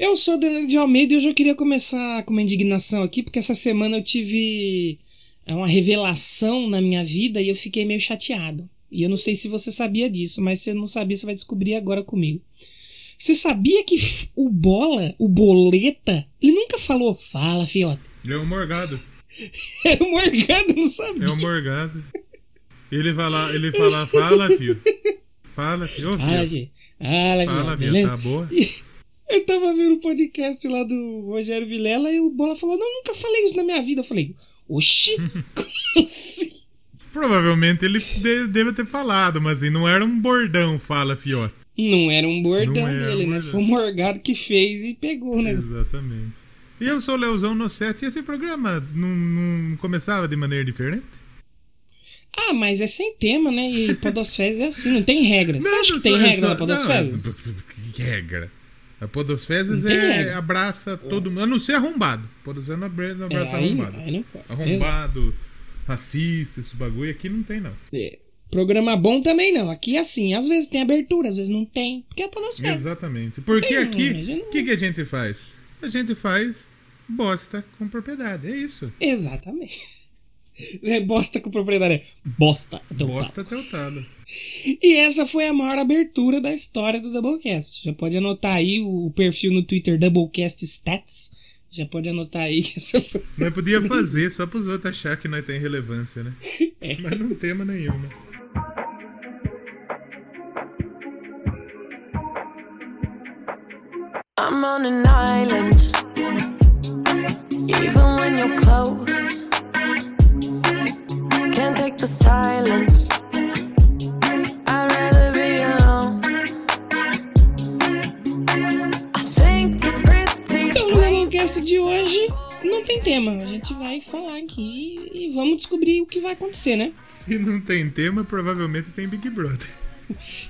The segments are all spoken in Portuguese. Eu sou o Danilo de Almeida e hoje eu queria começar com uma indignação aqui, porque essa semana eu tive uma revelação na minha vida e eu fiquei meio chateado. E eu não sei se você sabia disso, mas se não sabia, você vai descobrir agora comigo. Você sabia que o Boleta, ele nunca falou, fala, fiota. É o Morgado. É o Morgado, não sabia. É o Morgado. Ele fala, fala, filho. Fala, filho. Fala, filho, tá boa? Eu tava vendo o podcast lá do Rogério Vilela e o Bola falou, não, nunca falei isso na minha vida. Eu falei, oxi, como assim? Provavelmente ele deve ter falado, mas assim, não era um bordão, fala, fiota. Não era um bordão dele, né? Foi o Morgado que fez e pegou, né? Exatamente. E eu sou o Leozão Nossetti e esse programa não começava de maneira diferente? Ah, mas é sem tema, né? E podosfera é assim, não tem regra. Você acha que tem regra na podosfera? Que regra? A podosfera abraça todo mundo, a não ser arrombado. A podosfera não abraça arrombado. Arrombado, racista, esse bagulho aqui não tem, não. É. Programa bom também não, aqui é assim, às vezes tem abertura, às vezes não tem, porque é para nós fazer. Exatamente, porque tem, aqui, o que a gente faz? A gente faz bosta com propriedade, é isso. Exatamente. É bosta com propriedade, bosta teutado. Bosta teutado. E essa foi a maior abertura da história do Doublecast, já pode anotar aí o perfil no Twitter Doublecast Stats, já pode anotar aí que essa foi... Mas podia fazer, só para os outros acharem que nós tem relevância, né? É. Mas não tema nenhuma. I'm on an island, even when you're close, can't take the silence, I'd rather be alone, I think it's pretty. Então, o Doublecast de hoje não tem tema, a gente vai falar aqui e vamos descobrir o que vai acontecer, né? Se não tem tema, provavelmente tem Big Brother.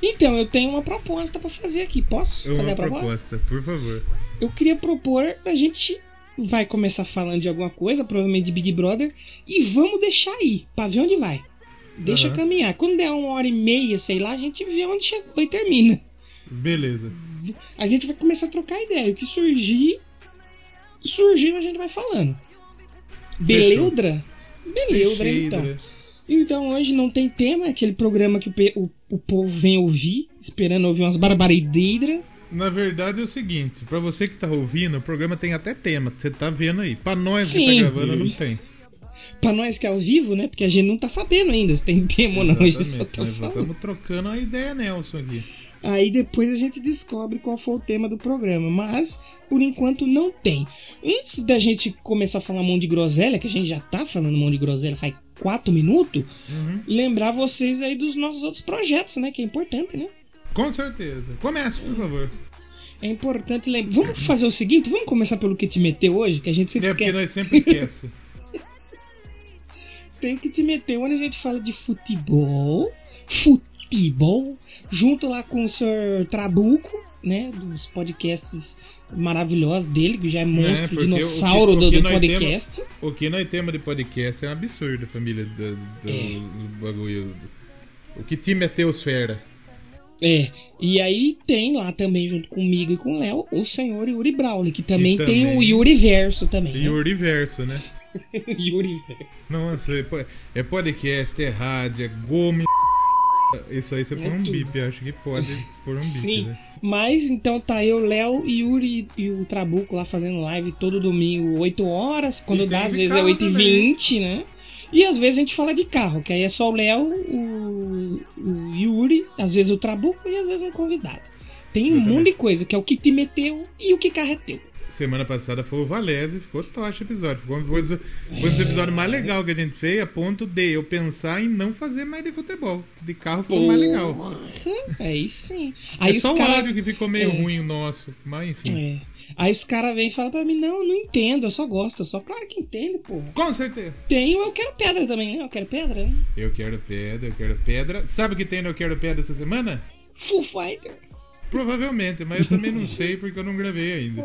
Então, eu tenho uma proposta pra fazer aqui. Posso fazer a proposta? Por favor. Eu queria propor, a gente vai começar falando de alguma coisa, provavelmente de Big Brother, e vamos deixar aí, pra ver onde vai. Deixa caminhar. Quando der 1h30, sei lá, a gente vê onde chegou e termina. Beleza. A gente vai começar a trocar ideia. O que surgiu a gente vai falando. Beleudra? Beleudra, então. Então, hoje não tem tema, é aquele programa que o povo vem ouvir, esperando ouvir umas barbarideiras. Na verdade é o seguinte, pra você que tá ouvindo, o programa tem até tema, você tá vendo aí. Pra nós que tá gravando, não tem. Pra nós que é ao vivo, né? Porque a gente não tá sabendo ainda se tem tema ou não. A gente só tá falando. Estamos trocando a ideia, Nelson, aqui. Aí depois a gente descobre qual foi o tema do programa, mas por enquanto não tem. Antes da gente começar a falar um monte de groselha, que a gente já tá falando um monte de groselha faz 4 minutos, lembrar vocês aí dos nossos outros projetos, né? Que é importante, né? Com certeza. Comece, por favor. É importante lembrar. Vamos fazer o seguinte, vamos começar pelo Que Te Meteu hoje, que a gente sempre esquece. É porque nós sempre esquece. Tem o Que Te Meteu, onde a gente fala de futebol, junto lá com o Sr. Trabuco, né? Dos podcasts maravilhosos dele, que já é monstro, dinossauro o que do podcast. Tema, o que nós temos de podcast é um absurdo, família do bagulho. O Que Te Meteu, fera. É, e aí tem lá também, junto comigo e com o Léo, o senhor Yuri Brauli, que também tem o Yuri Verso também. Yuri Verso, né? Yuri Verso. Nossa, é podcast, é rádio, é Gomes. Isso aí você põe um bip, acho que pode pôr um bip. Sim, né? Mas então tá eu, Léo e Yuri e o Trabuco lá fazendo live todo domingo, 8 horas, quando dá, às vezes é 8h20, né? E às vezes a gente fala de carro, que aí é só o Léo, o Yuri, às vezes o Trabuco e às vezes um convidado. Tem um monte de coisa, que é o Que Te Meteu e o Que Carreteu. Semana passada foi o Valese, ficou tocha o episódio. Foi um dos episódios mais legais que a gente fez, a ponto de eu pensar em não fazer mais de futebol. De carro ficou mais legal. Aí sim. Aí é só o áudio que ficou meio ruim o nosso, mas enfim. É. Aí os caras vêm e falam pra mim, não entendo, eu só gosto, eu só, claro que entendo, pô. Com certeza. Tem o Eu Quero Pedra também, né? Eu Quero Pedra, né? Eu Quero Pedra. Sabe o que tem no Eu Quero Pedra essa semana? Full Fighter. Provavelmente, mas eu também não sei porque eu não gravei ainda.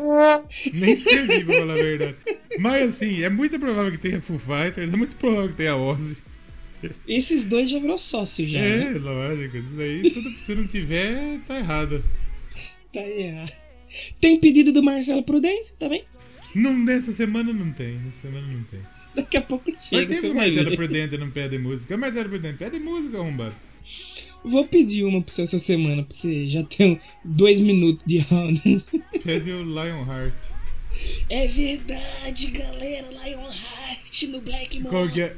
Nem escrevi, pra falar a verdade. Mas assim, é muito provável que tenha Full Fighters, é muito provável que tenha Ozzy. Esses dois já virou sócio já, né? Lógico. Isso daí, tudo que se não tiver, tá errado. Tem pedido do Marcelo Prudente também? Não, nessa semana não tem. Nessa semana não tem. Daqui a pouco chega. Mas tem o Marcelo Prudente não pede música. Marcelo Prudente pede música, arrombado. Vou pedir uma pra você essa semana, pra você já ter 2 minutos de round. Pede o Lionheart. É verdade, galera. Lionheart no Blackmore.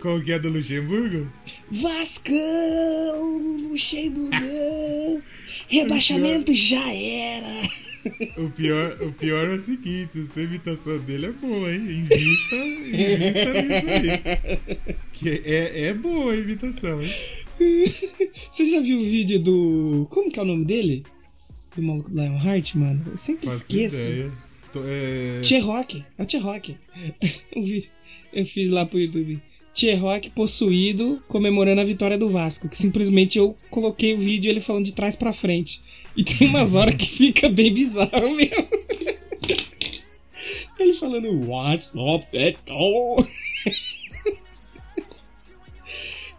Qual que é do Luxemburgo? Vascão, Luxemburgão. Rebaixamento já era. O pior é o seguinte, a imitação dele é boa, hein? Invista nisso aí. Que é boa a imitação, hein? Você já viu o vídeo do... Como que é o nome dele? Do maluco do Lionheart, mano? Eu sempre esqueço. Tchê Roque. É o Tchê Roque. Eu fiz lá pro YouTube. Tchê Roque possuído, comemorando a vitória do Vasco. Que simplesmente eu coloquei o vídeo ele falando de trás pra frente. E tem umas horas que fica bem bizarro mesmo. Ele falando, what's up at all?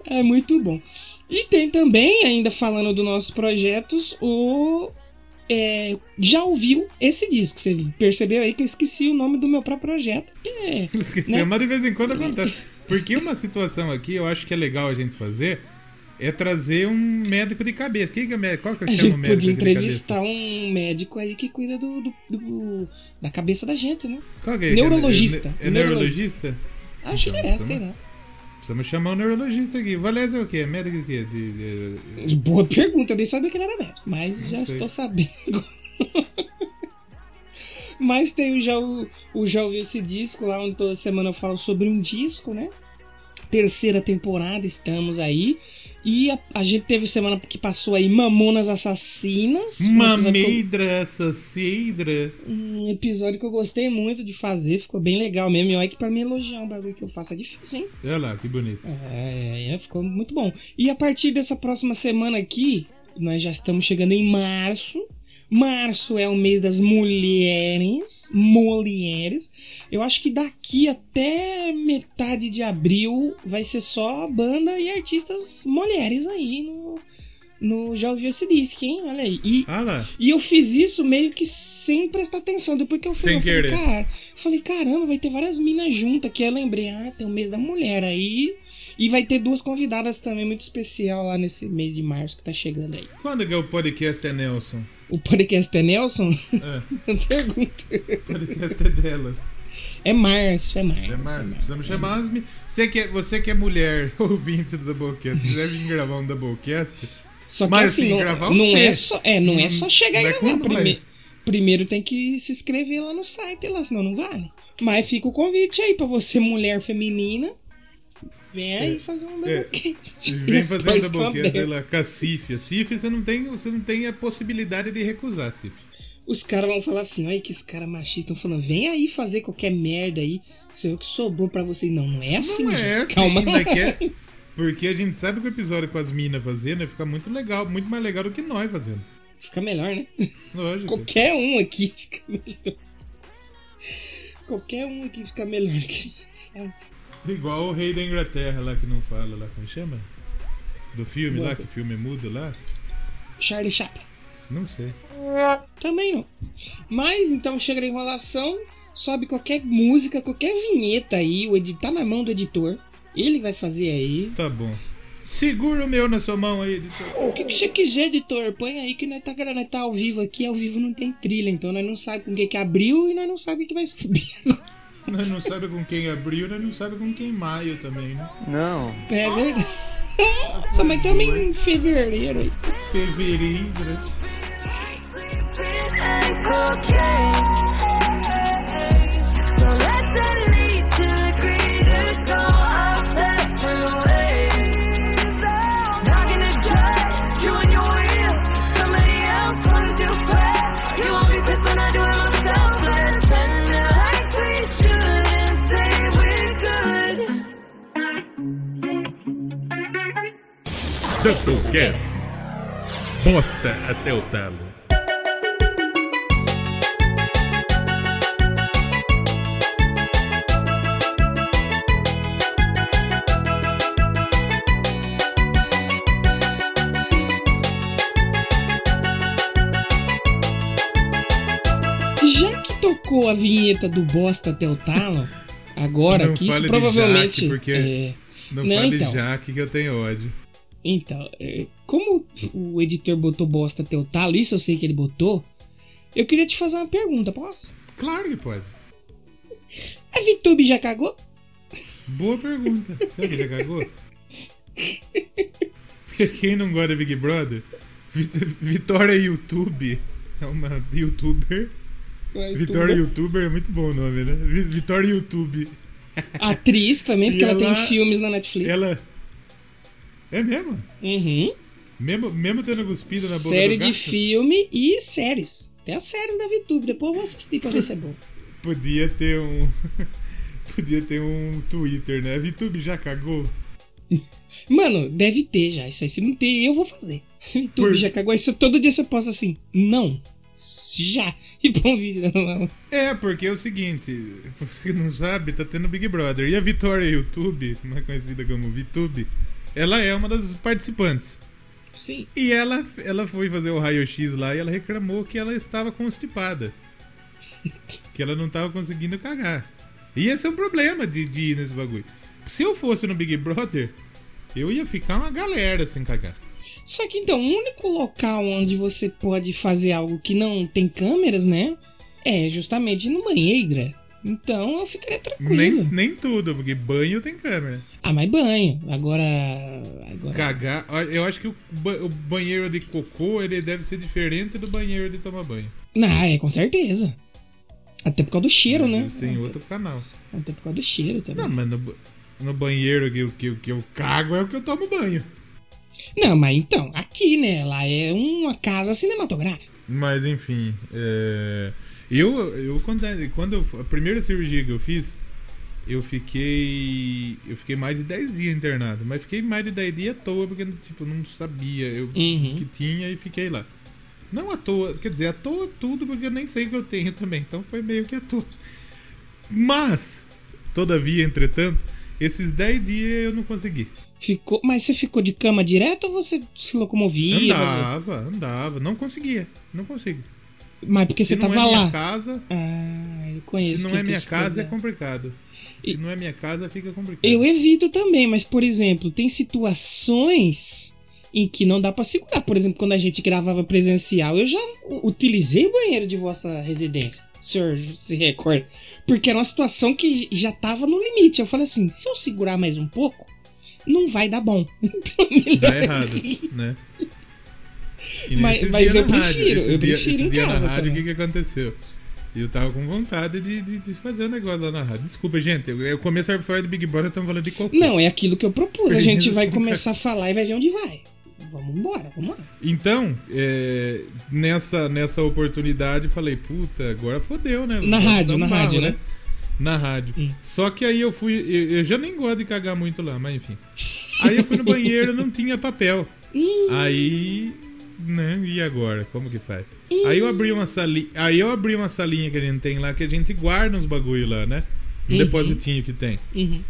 É muito bom. E tem também, ainda falando dos nossos projetos, Já Ouviu Esse Disco. Você percebeu aí que eu esqueci o nome do meu próprio projeto. Esqueci, mas de vez em quando acontece. Porque uma situação aqui, eu acho que é legal a gente fazer... É trazer um médico de cabeça. Quem que é o médico? Qual que é o médico de cabeça? A gente podia entrevistar um médico aí que cuida da cabeça da gente, né? Qual que é? Neurologista. É neurologista? Acho que é, sei lá. Precisamos chamar um neurologista aqui. Valézio é o quê? Médico de quê? Boa pergunta, eu nem sabia que ele era médico. Mas já estou sabendo. Mas tem o Já Ouviu Esse Disco lá, onde toda semana eu falo sobre um disco, né? Terceira temporada, estamos aí. E a gente teve semana que passou aí Mamonas Assassinas. Mameidra Assacidra. Um episódio que eu gostei muito de fazer, ficou bem legal mesmo. E olha que pra me elogiar um bagulho que eu faço é difícil, hein? Olha lá, que bonito. Ficou muito bom. E a partir dessa próxima semana aqui, nós já estamos chegando em março. Março é o mês das mulheres. Mulheres. Eu acho que daqui até metade de abril vai ser só banda e artistas mulheres aí no Já Ouviu Esse Disco, hein? Olha aí. E eu fiz isso meio que sem prestar atenção. Depois que eu fui, eu falei, caramba, vai ter várias minas juntas. Que eu lembrei, tem o mês da mulher aí. E vai ter 2 convidadas também muito especial lá nesse mês de março que tá chegando aí. Quando que é o podcast, Nelson? O podcast é Nelson? É. Pergunta. O podcast é delas. É março. Precisamos chamar as meninas. Você que é mulher ouvinte do Doublecast, se quiser vir gravar um Doublecast. Só que mas, assim, não é só chegar e gravar. Primeiro tem que se inscrever lá no site, lá, senão não vale. Mas fica o convite aí pra você, mulher feminina. Vem aí fazer um Doublecast. Vem fazer um Doublecast, sei lá, com a Cif. A Cif você não tem a possibilidade de recusar, Cif. Os caras vão falar assim, olha que esse cara machista, estão falando, vem aí fazer qualquer merda aí, sei o que sobrou pra vocês. Não é assim, não é assim, calma. É, porque a gente sabe que o episódio com as minas fazendo fica muito legal, muito mais legal do que nós fazendo. Fica melhor, né? Lógico. Qualquer um aqui fica melhor que nós. Igual o rei da Inglaterra lá que não fala lá, como chama? Do filme lá, que o filme é mudo lá. Charlie Chaplin. Não sei. Também não. Mas então chega a enrolação, sobe qualquer música, qualquer vinheta aí, tá na mão do editor. Ele vai fazer aí. Tá bom. Segura o meu na sua mão aí, editor. O que você quiser, editor, põe aí que nós tá ao vivo aqui, ao vivo não tem trilha, então nós não sabemos com que abriu e nós não sabemos o que vai subir. Nós não sabemos com quem abriu, nós não sabemos com quem maio também, né? Não. É verdade. Nossa, mas também em fevereiro aí. Fevereiro. Doublecast. Bosta até o talo. tocou a vinheta do Bosta até o Talo, agora não que isso provavelmente... Jack, porque... Jack, que eu tenho ódio. Então, como o editor botou Bosta até o Talo, isso eu sei que ele botou, eu queria te fazer uma pergunta, posso? Claro que pode. A Viih Tube já cagou? Boa pergunta. Será que já cagou? Porque quem não gosta de Big Brother, Vitória YouTube é uma youtuber. Vitória YouTuber é muito bom o nome, né? Vitória YouTube. Atriz também, porque ela tem filmes na Netflix. Ela... É mesmo? Uhum. Mesmo tendo cuspido na boca do gato? Série de filme e séries. Tem as séries da Viih Tube, depois eu vou assistir pra ver se é bom. Podia ter um Twitter, né? A Viih Tube já cagou? Mano, deve ter já. Isso aí, se não tem, eu vou fazer. A Viih Tube já cagou. Isso todo dia você posta assim, não, já. E bom vídeo. É, porque é o seguinte, você que não sabe, tá tendo Big Brother. E a Vitória YouTube, mais conhecida como Viih Tube, ela é uma das participantes. Sim. E ela foi fazer o raio-x lá e ela reclamou que ela estava constipada. Que ela não tava conseguindo cagar. E esse é o problema de ir nesse bagulho. Se eu fosse no Big Brother, eu ia ficar uma galera sem cagar. Só que então, o único local onde você pode fazer algo que não tem câmeras, né, é justamente no banheiro. Então eu ficaria tranquilo. Nem tudo, porque banho tem câmera. Ah, mas banho. Agora... Cagar. Eu acho que o banheiro de cocô, ele deve ser diferente do banheiro de tomar banho. Ah, é, com certeza. Até por causa do cheiro, né? Sem outro canal. Até por causa do cheiro também. Não, mas no banheiro que eu cago é o que eu tomo banho. Não, mas então, aqui, né? Lá é uma casa cinematográfica. Mas, enfim, quando a primeira cirurgia que eu fiz, eu fiquei mais de 10 dias internado. Mas fiquei mais de 10 dias à toa, porque, tipo, não sabia que tinha e fiquei lá. Não à toa, quer dizer, à toa tudo, porque eu nem sei o que eu tenho também, então foi meio que à toa. Mas, todavia, entretanto, esses 10 dias eu não consegui. Mas você ficou de cama direto ou você se locomovia? Andava, não consigo. Mas porque você tava lá? Se não é minha casa... Ah, eu conheço. Se não é minha casa, é complicado. Se não é minha casa, fica complicado. Eu evito também, mas, por exemplo, tem situações... em que não dá pra segurar. Por exemplo, quando a gente gravava presencial, eu já utilizei o banheiro de vossa residência, o senhor se recorda? Porque era uma situação que já tava no limite. Eu falei assim, se eu segurar mais um pouco, não vai dar bom. Então, melhor... Dá errado, né? Mas eu prefiro em casa na rádio, também. O que aconteceu? Eu tava com vontade de fazer um negócio lá na rádio. Desculpa, gente. Eu começo a falar de Big Brother, estamos falando de cocô. Não, é aquilo que eu propus. A gente vai começar a falar e vai ver onde vai. Vamos embora. Então, nessa oportunidade, falei, puta, agora fodeu, né? Na rádio, né? Na rádio. Só que aí eu fui... Eu já nem gosto de cagar muito lá, mas enfim. Aí eu fui no banheiro, não tinha papel. Aí... né? E agora? Como que faz? Aí eu abri uma salinha... que a gente tem lá, que a gente guarda uns bagulho lá, né? Um depositinho que tem.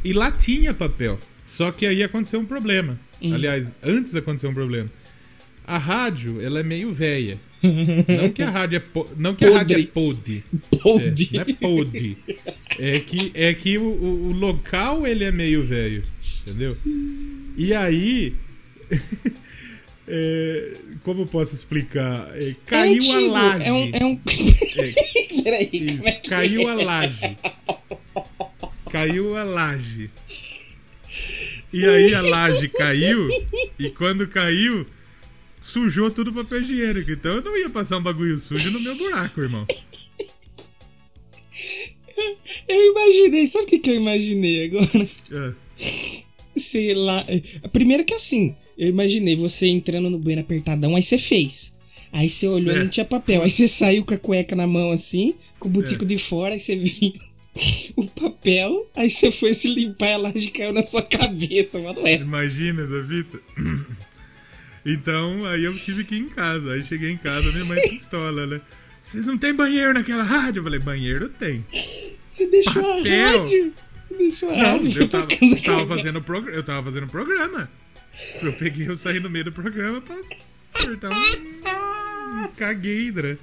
E lá tinha papel. Só que aí aconteceu um problema. Aliás, antes aconteceu um problema. A rádio, ela é meio velha. Não que a rádio é podre. Não é podre. É que o local, ele é meio velho. Entendeu? E aí... como eu posso explicar? Caiu antigo, a laje. Peraí, isso, como é que caiu a laje. E aí a laje caiu, e quando caiu, sujou tudo o papel higiênico. Então eu não ia passar um bagulho sujo no meu buraco, irmão. Eu imaginei, sabe o que eu imaginei agora? Sei lá. Primeiro que assim, eu imaginei você entrando no banheiro apertadão, aí você fez. Aí você olhou, não tinha papel. Aí você saiu com a cueca na mão assim, com o butico de fora, aí você viu... o papel, aí você foi se limpar e a laje caiu na sua cabeça, mano. Imagina essa fita. Então, aí eu tive que ir em casa. Aí cheguei em casa, minha mãe pistola, né? Você não tem banheiro naquela rádio? Eu falei, banheiro tem. Você deixou papel. A rádio? Você deixou a rádio? Não, eu tava fazendo programa. Eu saí no meio do programa pra soltar um cagueira.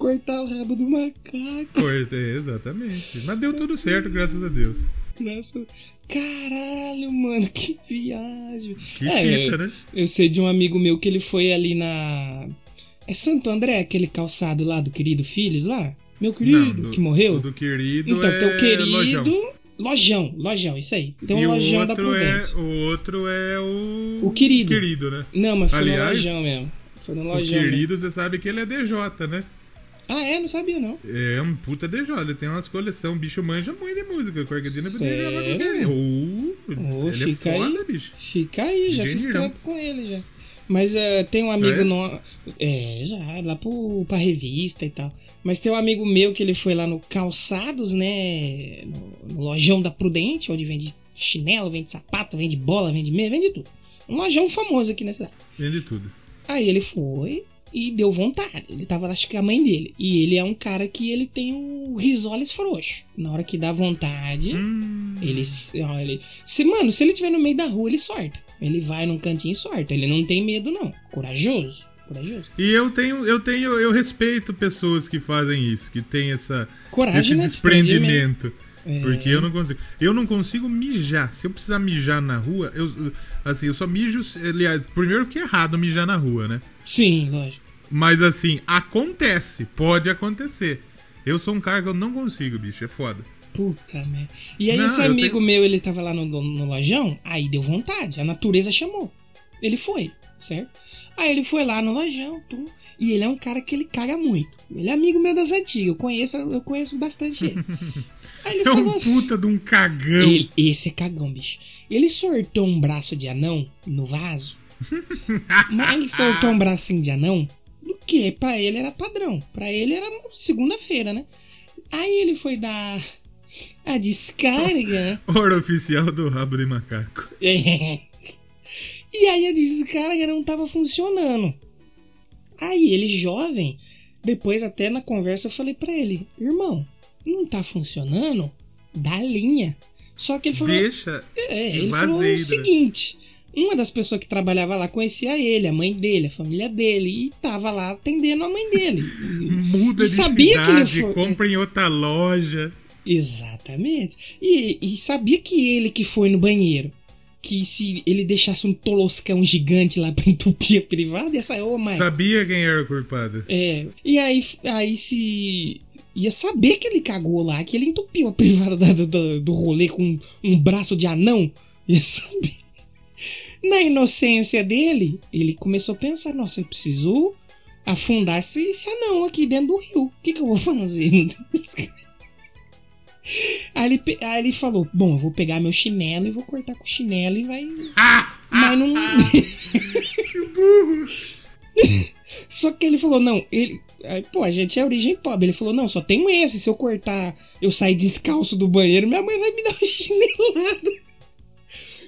cortar o rabo do macaco. Cortei, exatamente. Mas deu tudo certo, graças a Deus. Graças... Caralho, mano, que viagem. Que fita, né? Eu sei de um amigo meu que ele foi ali na... É Santo André, aquele calçado lá do Querido Filhos lá? Meu querido, não, que morreu? Do Querido então, é teu querido... Lojão, isso aí. Tem um lojão da Prudente. O querido. O querido, né? Não, mas foi no lojão mesmo. Foi no lojão. O querido, né? Você sabe que ele é DJ, né? Ah, é? Não sabia, não. É um puta DJ. Ele tem umas coleções. O bicho manja muito de música. Qualquer dia ele poderia gravar com ele. Ele é foda, aí, bicho. Fica aí, já fiz trampo com ele já. Mas tem um amigo nosso. É, já, lá pra revista e tal. Mas tem um amigo meu que ele foi lá no Calçados, né? No lojão da Prudente, onde vende chinelo, vende sapato, vende bola, vende meia, vende tudo. Um lojão famoso aqui na cidade. Vende tudo. Aí ele foi e deu vontade. Ele tava lá, acho que a mãe dele. E ele é um cara que ele tem o risoles frouxo. Na hora que dá vontade, ele... se ele estiver no meio da rua, ele sorta. Ele vai num cantinho e sorta. Ele não tem medo, não. Corajoso. E eu respeito pessoas que fazem isso, que tem essa coragem, esse desprendimento. Porque eu não consigo. Eu não consigo mijar. Se eu precisar mijar na rua, eu só mijo. Aliás, primeiro que é errado mijar na rua, né? Sim, lógico. Mas assim, acontece, pode acontecer. Eu sou um cara que eu não consigo, bicho, é foda. Puta merda. E aí esse amigo meu, ele tava lá no lojão, aí deu vontade, a natureza chamou. Ele foi, certo? Aí ele foi lá no lojão, tudo. E ele é um cara que ele caga muito. Ele é amigo meu das antigas, eu conheço bastante ele. Aí ele falou assim, puta de um cagão. Esse é cagão, bicho. Ele sortou um braço de anão no vaso. Mas ele sortou um bracinho de anão, do que pra ele era padrão. Pra ele era segunda-feira, né? Aí ele foi dar a descarga. Hora oficial do rabo de macaco. E aí a descarga não tava funcionando. Aí ele jovem, depois até na conversa eu falei pra ele, irmão, não tá funcionando? Dá linha. Só que ele falou... Deixa. Ele falou o seguinte, uma das pessoas que trabalhava lá conhecia ele, a mãe dele, a família dele, e tava lá atendendo a mãe dele. Muda de cidade, compra em outra loja. Exatamente. E sabia que ele que foi no banheiro. Que se ele deixasse um toloscão gigante lá pra entupir a privada, ia sair, mãe. Sabia quem era o culpado. E aí se... Ia saber que ele cagou lá, que ele entupiu a privada do rolê com um braço de anão. Ia saber. Na inocência dele, ele começou a pensar, nossa, eu preciso afundar esse anão aqui dentro do rio. O que eu vou fazer? Não tem... Aí ele falou, bom, eu vou pegar meu chinelo e vou cortar com o chinelo e vai... Mas não... Que burro! Só que ele falou, não, ele... Aí, pô, a gente é origem pobre. Ele falou, não, só tenho esse. Se eu cortar, eu sair descalço do banheiro, minha mãe vai me dar uma chinelada.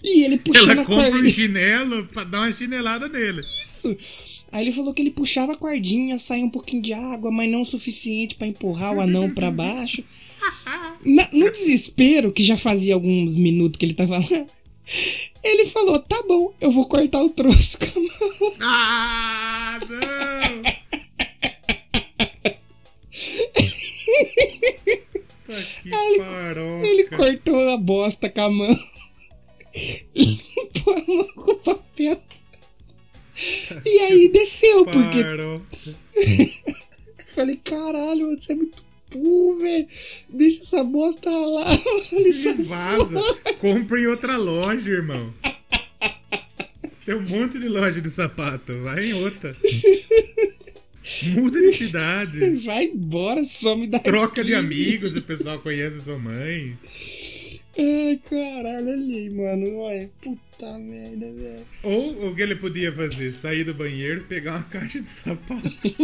E ele puxando a cordinha... Ela compra um chinelo pra dar uma chinelada nele. Isso! Aí ele falou que ele puxava a cordinha, saía um pouquinho de água, mas não o suficiente pra empurrar o anão pra baixo... No desespero, que já fazia alguns minutos que ele tava lá, ele falou, tá bom, eu vou cortar o troço com a mão. Ah, não! Aí ele cortou a bosta com a mão, limpou a mão com papel, e aí desceu, porque... Eu falei, caralho, você é muito... Pô, velho, deixa essa bosta lá. Ele vaza. Compra em outra loja, irmão. Tem um monte de loja de sapato. Vai em outra. Muda de cidade. Vai embora, some daqui. Troca de amigos, o pessoal conhece a sua mãe. Ai, caralho, ali, mano. Olha, puta merda, velho. Ou o que ele podia fazer? Sair do banheiro, pegar uma caixa de sapato.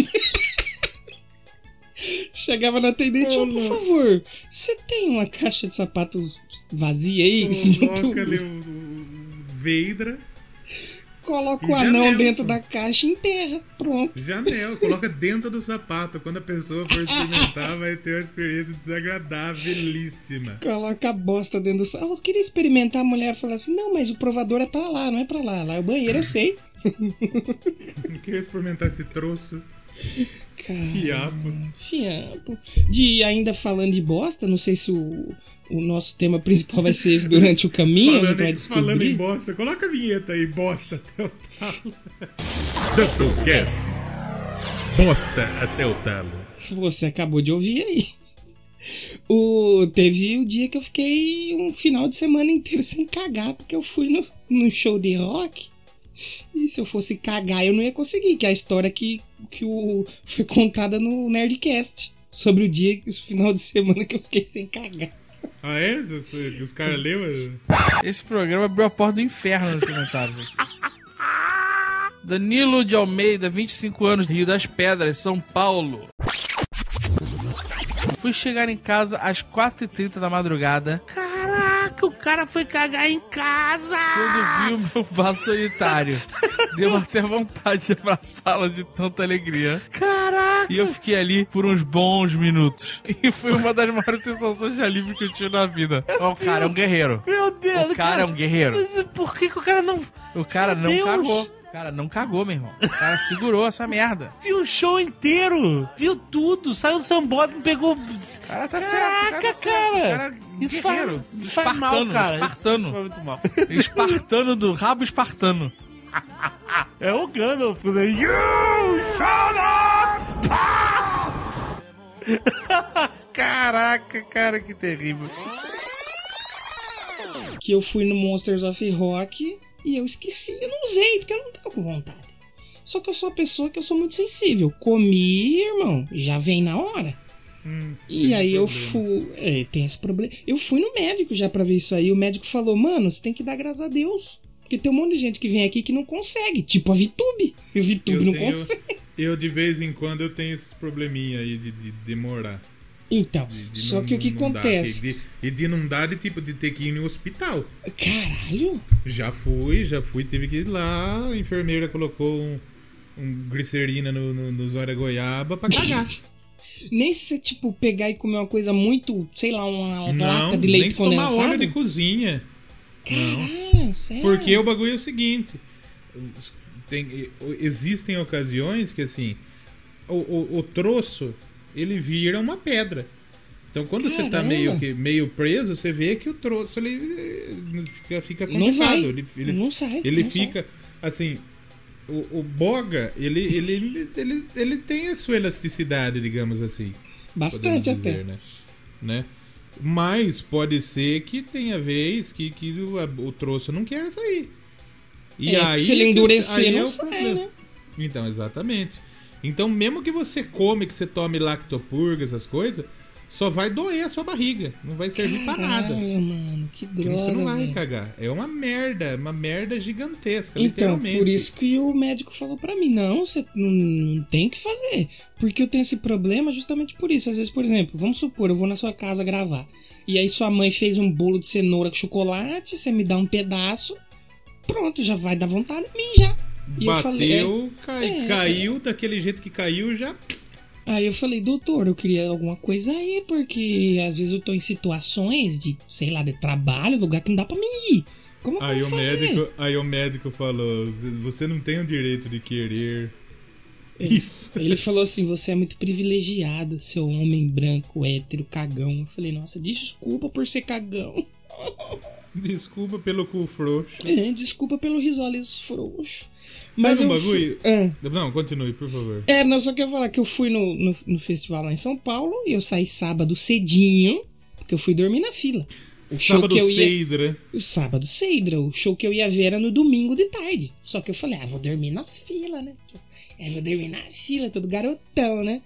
Chegava na atendente, por favor, você tem uma caixa de sapatos vazia aí? Coloca ali o Veidra. Coloca o anão dentro da caixa e enterra. Pronto. Janela, coloca dentro do sapato. Quando a pessoa for experimentar, vai ter uma experiência desagradavelíssima. Coloca a bosta dentro do sapato. Eu queria experimentar, a mulher fala assim, não, mas o provador é pra lá, não é pra lá. Lá é o banheiro, eu sei. Eu queria experimentar esse troço. Fiapo. Fiapo. De ainda falando de bosta, não sei se o nosso tema principal vai ser esse durante o caminho. Falando, a gente vai descobrir. Falando em bosta, coloca a vinheta aí, bosta até o talo. Doublecast. Bosta até o talo. Você acabou de ouvir aí. Teve o dia que eu fiquei um final de semana inteiro sem cagar, porque eu fui no show de rock. E se eu fosse cagar, eu não ia conseguir, que é a história que foi contada no Nerdcast, sobre o dia, o final de semana que eu fiquei sem cagar. Ah, é? Os caras lembram? Esse programa abriu a porta do inferno nos comentários. Danilo de Almeida, 25 anos, Rio das Pedras, São Paulo. Fui chegar em casa às 4h30 da madrugada. Caraca, o cara foi cagar em casa! Quando vi o meu vaso sanitário, deu até vontade de abraçá-lo de tanta alegria. Caraca! E eu fiquei ali por uns bons minutos. E foi uma das maiores sensações de alívio que eu tive na vida. Ó, o cara é um guerreiro. Meu Deus! O cara é um guerreiro. Mas por que o cara não... O cara não cagou. O cara não cagou, meu irmão. O cara segurou essa merda. Viu o show inteiro. Viu tudo. Saiu do sambódromo, pegou... O cara tá certo. Caraca, cara. Isso faz mal, cara. Espartano. Isso faz muito mal. Espartano do rabo espartano. É o Gandalf, né? You shall not pass! Caraca, cara, que terrível. Que eu fui no Monsters of Rock... E eu esqueci, eu não usei, porque eu não tava com vontade. Só que eu sou uma pessoa que eu sou muito sensível. Comi, irmão, já vem na hora. E aí eu fui... É, tem esse problema. Eu fui no médico já pra ver isso aí. O médico falou, mano, você tem que dar graças a Deus. Porque tem um monte de gente que vem aqui que não consegue. Tipo a Viih Tube. E o Viih Tube não consegue. Eu, de vez em quando, eu tenho esses probleminha aí de demorar. Então, só que o que acontece? E de não dar de tipo de ter que ir no hospital. Caralho! Já fui, tive que ir lá, a enfermeira colocou um glicerina no Zóia Goiaba pra cagar. Nem se você, tipo, pegar e comer uma coisa muito, sei lá, uma lata de leite condensado. Nem se tomar óleo de cozinha. Caralho, sério? Porque o bagulho é o seguinte, existem ocasiões que, assim, o troço... ele vira uma pedra. Então, quando você tá meio preso, você vê que o troço ele fica complicado. Ele não sai. Ele não fica, sai. Assim, o boga, ele tem a sua elasticidade, digamos assim. Bastante dizer, até. Né? Mas pode ser que tenha vez que o troço não quer sair. E aí, se ele endurecer, aí não sai, né? Então, exatamente. Então, mesmo que você come, que você tome lactopurga, essas coisas, só vai doer a sua barriga. Não vai servir pra nada. Mano, que droga. Porque você não vai cagar. É uma merda gigantesca, então, literalmente. Então, por isso que o médico falou pra mim, não, você não tem que fazer. Porque eu tenho esse problema justamente por isso. Às vezes, por exemplo, vamos supor, eu vou na sua casa gravar. E aí sua mãe fez um bolo de cenoura com chocolate, você me dá um pedaço, pronto, já vai dar vontade em mim já. E bateu, eu falei, caiu daquele jeito que caiu já. Aí eu falei, doutor, eu queria alguma coisa aí, porque às vezes eu tô em situações de, sei lá, de trabalho, lugar que não dá pra mim ir. Como aí eu fazer? Aí o médico falou, você não tem o direito de querer isso. Ele falou assim, você é muito privilegiado, seu homem branco, hétero, cagão. Eu falei, nossa, desculpa por ser cagão. Desculpa pelo cu frouxo. É, desculpa pelo risoles frouxo. Mas um bagulho? Não, continue, por favor. Não, só queria falar que eu fui no festival lá em São Paulo e eu saí sábado cedinho, porque eu fui dormir na fila. O sábado Seidra. O show que eu ia ver era no domingo de tarde. Só que eu falei, vou dormir na fila, né? Vou dormir na fila, todo garotão, né?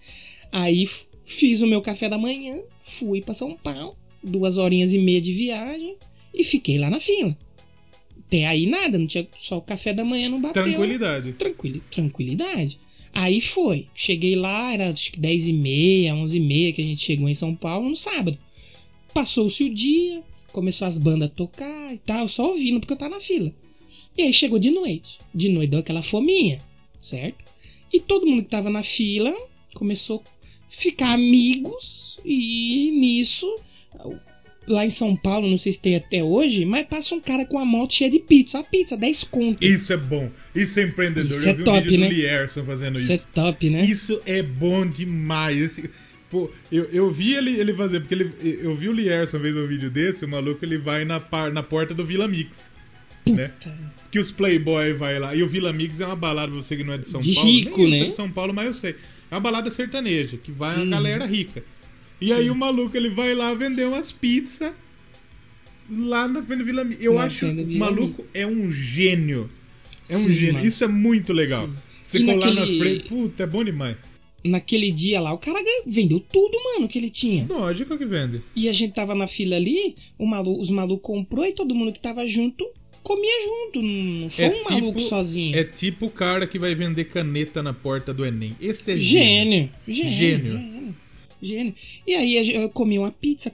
Aí fiz o meu café da manhã, fui pra São Paulo, 2h30 de viagem e fiquei lá na fila. Até aí nada, não tinha, só o café da manhã não bateu. Tranquilidade. Tranquilidade. Aí foi. Cheguei lá, era acho que 10h30, 11h30 que a gente chegou em São Paulo no sábado. Passou-se o dia, começou as bandas a tocar e tal, só ouvindo porque eu tava na fila. E aí chegou de noite. De noite deu aquela fominha, certo? E todo mundo que tava na fila começou a ficar amigos e nisso... lá em São Paulo, não sei se tem até hoje, mas passa um cara com a moto cheia de pizza. Uma pizza, 10 conto. Isso é bom. Isso é empreendedor. Isso é top, vídeo, né? Do Lierson fazendo isso. Isso é top, né? Isso é bom demais. Esse... Pô, eu vi ele fazer, porque eu vi o Lierson uma vez um vídeo desse, o maluco ele vai na porta do Vila Mix. Puta. Né? Que os Playboy vai lá. E o Vila Mix é uma balada, você que não é de São Paulo. Rico, né? É de São Paulo, mas eu sei. É uma balada sertaneja, que vai a galera rica. E Sim. Aí o maluco, ele vai lá vender umas pizzas lá na frente do Vila Mix. Eu acho que o maluco é um gênio. É um gênio. Mano. Isso é muito legal. Ficou lá na frente. Puta, é bom demais. Naquele dia lá, o cara vendeu tudo, mano, que ele tinha. Lógico que vende. E a gente tava na fila ali, os malucos comprou e todo mundo que tava junto comia junto. Não foi maluco sozinho. É tipo o cara que vai vender caneta na porta do Enem. Esse é gênio. Gênio. E aí eu comi uma pizza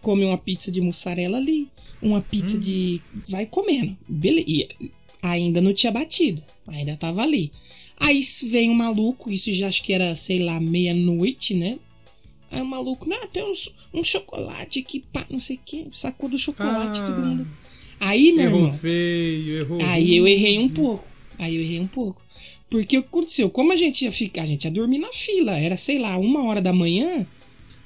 de mussarela ali, uma pizza de... Vai comendo. Beleza. E ainda não tinha batido. Ainda tava ali. Aí vem um maluco, isso já acho que era, sei lá, meia-noite, né? Aí o maluco, não, tem um chocolate aqui, pá, não sei o que, sacou do chocolate, todo mundo. Aí, meu irmão... Errou feio. Aí eu errei um pouco. Porque o que aconteceu? Como a gente ia dormir na fila, era, sei lá, 1h da manhã...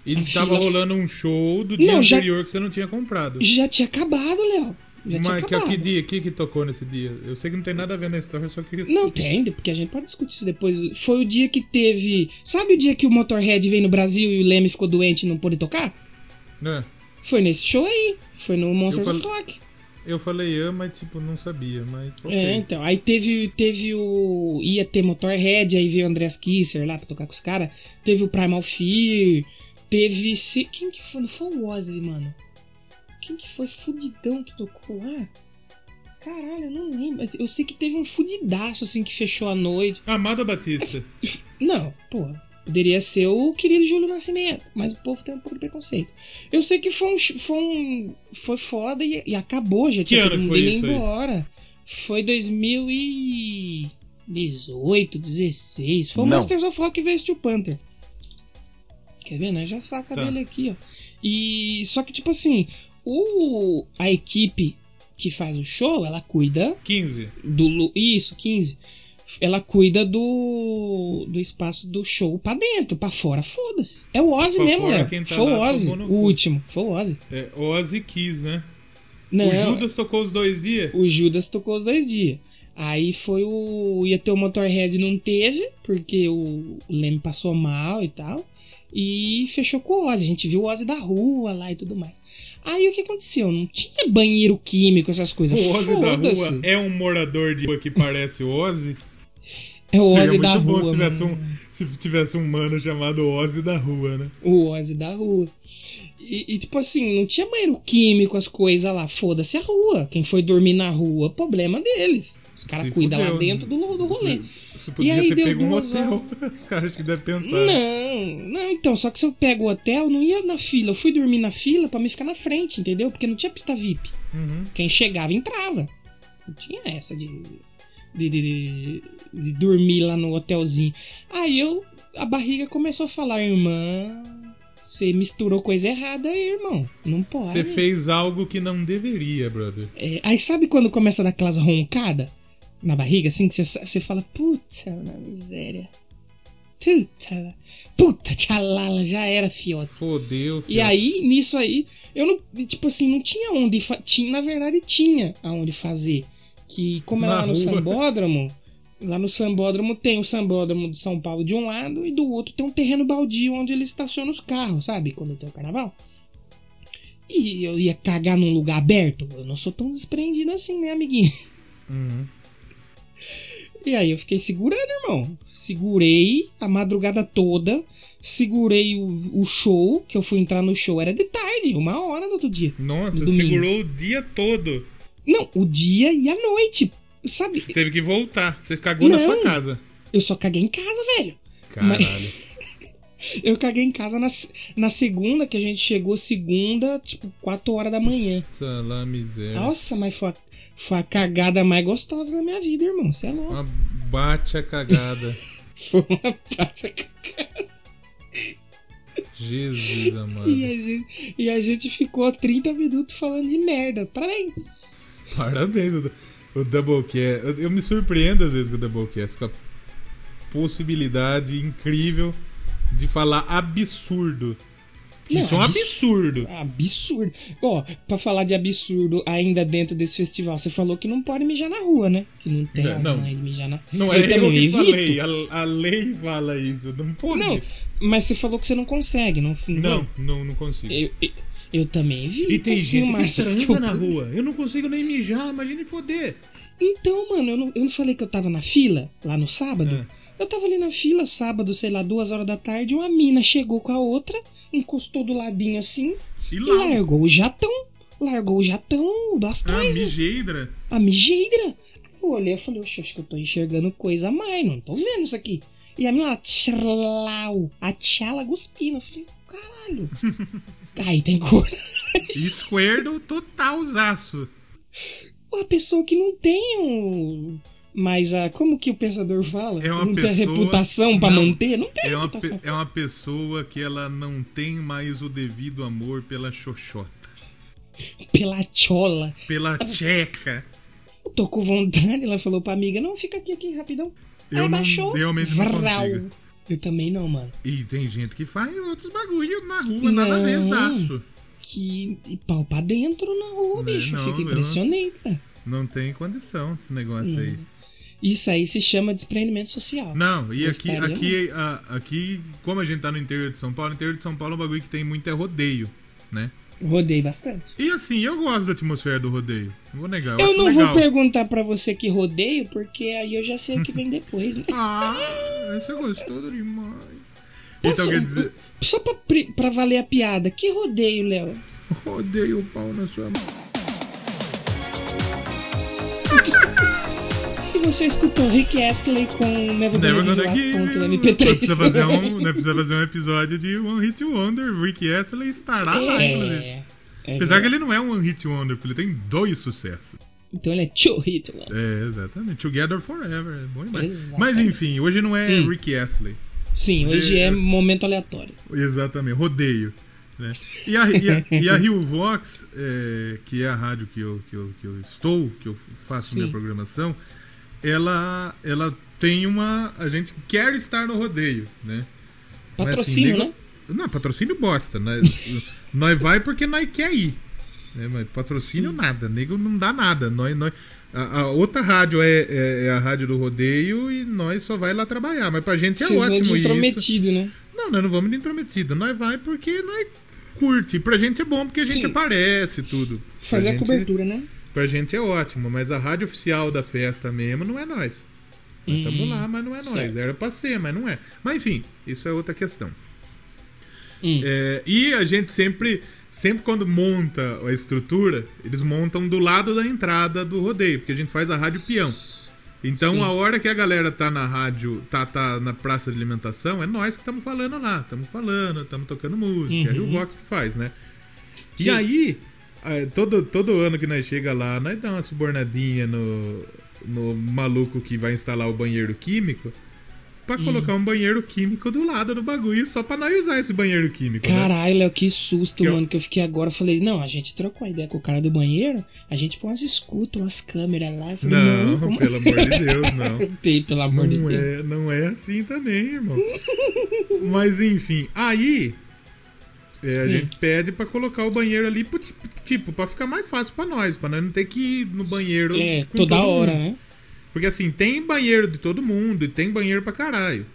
E tava rolando um show do dia anterior que você não tinha comprado. Já tinha acabado, Léo. Mas que dia? Que tocou nesse dia? Eu sei que não tem nada a ver na história, eu só queria saber. Não tem, porque a gente pode discutir isso depois. Foi o dia que teve... Sabe o dia que o Motorhead veio no Brasil e o Lemmy ficou doente e não pôde tocar? É. Foi nesse show aí. Foi no Monsters of Rock. Eu falei, mas tipo, não sabia, mas... Okay. É, então. Aí teve o... Ia ter Motorhead, aí veio o Andreas Kisser lá pra tocar com os caras. Teve o Primal Fear... Teve... Quem que foi? Não foi o Ozzy, mano. Quem que foi? Fudidão que tocou lá? Caralho, eu não lembro. Eu sei que teve um fudidaço, assim, que fechou a noite. Amada Batista. Não, pô. Poderia ser o querido Júlio Nascimento. Mas o povo tem um pouco de preconceito. Eu sei que foi foda e acabou. Já tinha todo mundo indo embora. Foi 2018, 16. Foi o Monsters of Rock que veio o Panther. Quer ver, né? Já saca dele aqui, ó. E só que, tipo assim, a equipe que faz o show, ela cuida... 15. Isso, 15. Ela cuida do espaço do show pra dentro, pra fora, foda-se. É o Ozzy pra mesmo, né? Tá foi o Ozzy, o último. Foi o Ozzy. É, Ozzy quis, né? Não, o Judas tocou os 2 dias? O Judas tocou os 2 dias. Aí foi ia ter o Motorhead, não teve, porque o Lemmy passou mal e tal. E fechou com o Ozzy. A gente viu o Ozzy da rua lá e tudo mais. Aí o que aconteceu? Não tinha banheiro químico, essas coisas. O Ozzy da rua é um morador de rua que parece o Ozzy? É o Ozzy da rua. Seria muito bom se tivesse um mano chamado Ozzy da rua, né? O Ozzy da rua. E tipo assim, não tinha banheiro químico, as coisas lá. Foda-se a rua. Quem foi dormir na rua, problema deles. Os caras cuidam lá dentro do rolê. Você podia ter pego um hotel. Os caras que devem pensar. Não, então, só que se eu pego o hotel, não ia na fila. Eu fui dormir na fila pra me ficar na frente, entendeu? Porque não tinha pista VIP. Uhum. Quem chegava, entrava. Não tinha essa de dormir lá no hotelzinho. Aí a barriga começou a falar, irmã, você misturou coisa errada aí, irmão. Não pode. Você fez algo que não deveria, brother. É, aí sabe quando começa a dar aquelas roncadas? Na barriga, assim, que você fala, puta, na miséria. Puta, tchalala, já era, fiota. Fodeu, fiota. E aí, nisso aí, eu não, tipo assim, não tinha onde, na verdade tinha aonde fazer. Que como é lá no sambódromo, tem o sambódromo de São Paulo de um lado e do outro tem um terreno baldio onde eles estacionam os carros, sabe? Quando tem o carnaval. E eu ia cagar num lugar aberto. Eu não sou tão desprendido assim, né, amiguinho? Uhum. E aí eu fiquei segurando, irmão. Segurei a madrugada toda. Segurei o show. Que eu fui entrar no show, era de tarde. 1h do outro dia. Nossa, segurou o dia todo. Não, o dia e a noite, sabe? Você teve que voltar. Você cagou na sua casa. Eu só caguei em casa, velho. Caralho. Mas... eu caguei em casa na segunda. Que a gente chegou segunda, tipo, 4h da manhã. Nossa, lá miséria. Nossa, mas foi a cagada mais gostosa da minha vida, irmão. Você é louco. Uma bate a cagada. Foi uma bate a cagada. Jesus, amado. E a gente ficou 30 minutos falando de merda. Parabéns. Parabéns. O Doublecast. Eu me surpreendo às vezes com o Doublecast, com a possibilidade incrível de falar absurdo. Isso é um absurdo. Absurdo. Ó, pra falar de absurdo ainda dentro desse festival, você falou que não pode mijar na rua, né? Que não tem razão de mijar na rua. Não, eu falei. A lei fala isso. Não pode. Não, mas você falou que você não consegue. Não consigo. Eu também evito. E tem gente que transa na rua. Eu não consigo nem mijar, imagina foder. Então, mano, eu não falei que eu tava na fila lá no sábado? Eu tava ali na fila sábado, sei lá, 2 horas da tarde, uma mina chegou com a outra, encostou do ladinho assim e largou o jatão. Largou o jatão, o bastões. A mijeira. Aí eu olhei e falei, oxe, acho que eu tô enxergando coisa a mais, não tô vendo isso aqui. E a mina, a tchala guspina. Eu falei, caralho. Aí tem coisa. Esquerdo total zaço. Uma pessoa que não tem um... Mas como que o pensador fala? É uma não pessoa... tem reputação pra manter? Não tem reputação. É uma pessoa que ela não tem mais o devido amor pela xoxota. Pela tchola. Pela tcheca. Eu tô com vontade, ela falou pra amiga, não, fica aqui, rapidão. Eu aí não, baixou. Realmente não consigo. Eu também não, mano. E tem gente que faz outros bagulho na rua, não, nada desaço. Que e pau pra dentro na rua, bicho. Fica impressionante, cara. Não tem condição desse negócio aí. Isso aí se chama desprendimento social. Não, e aqui, como a gente tá no interior de São Paulo, o interior de São Paulo é um bagulho que tem muito é rodeio, né? Rodeio bastante. E assim, eu gosto da atmosfera do rodeio. Não vou negar. Eu não vou perguntar pra você que rodeio, porque aí eu já sei o que vem depois, né? Ah, você gostou demais. Então quer dizer... Só pra valer a piada, que rodeio, Léo? Rodeio o pau na sua mão. Se você escutou Rick Astley com Never Gonna Give Up.mp3, precisa fazer um episódio de One Hit Wonder. Rick Astley estará lá, inclusive. Apesar que ele não é um One Hit Wonder, porque ele tem 2 sucessos. Então ele é Two Hit Wonder. É, exatamente. Together Forever. É bom demais. Exatamente. Mas enfim, hoje não é Rick Astley. Sim, hoje é momento aleatório. Exatamente, rodeio. Né? E a Rio Vox, que é a rádio que eu faço minha programação, ela tem uma... A gente quer estar no rodeio, né? Patrocínio, mas, assim, né? Não, patrocínio bosta. Nós vai porque nós quer ir. Né? Mas patrocínio nada. Nego não dá nada. A outra rádio é a rádio do rodeio e nós só vai lá trabalhar. Mas pra gente vocês ótimo isso. Intrometido, né? Não, nós não vamos de intrometido. Nós vai porque nós curte. Pra gente é bom porque a gente aparece tudo. Fazer a cobertura, né? Pra gente é ótimo, mas a rádio oficial da festa mesmo não é nós. Nós estamos lá, mas não é nós. Era pra ser, mas não é. Mas enfim, isso é outra questão. E a gente sempre quando monta a estrutura, eles montam do lado da entrada do rodeio, porque a gente faz a rádio peão. Então a hora que a galera tá na rádio, tá na praça de alimentação, é nós que estamos falando lá. Estamos falando, estamos tocando música. É o Vox que faz, né? Sim. E aí... Todo ano que nós chega lá, nós dá uma subornadinha no maluco que vai instalar o banheiro químico pra colocar um banheiro químico do lado do bagulho só pra nós usar esse banheiro químico. Caralho, né? Léo, que susto, mano, que eu fiquei agora. Falei, não, a gente trocou a ideia com o cara do banheiro, a gente põe umas escutas, umas câmeras lá. Falei, não, pelo amor de Deus, não. Tem, pelo amor de Deus. Não é assim também, irmão. Mas enfim, aí... a gente pede pra colocar o banheiro ali, tipo, pra ficar mais fácil pra nós não ter que ir no banheiro com toda hora, mundo. Né? Porque assim, tem banheiro de todo mundo e tem banheiro pra caralho.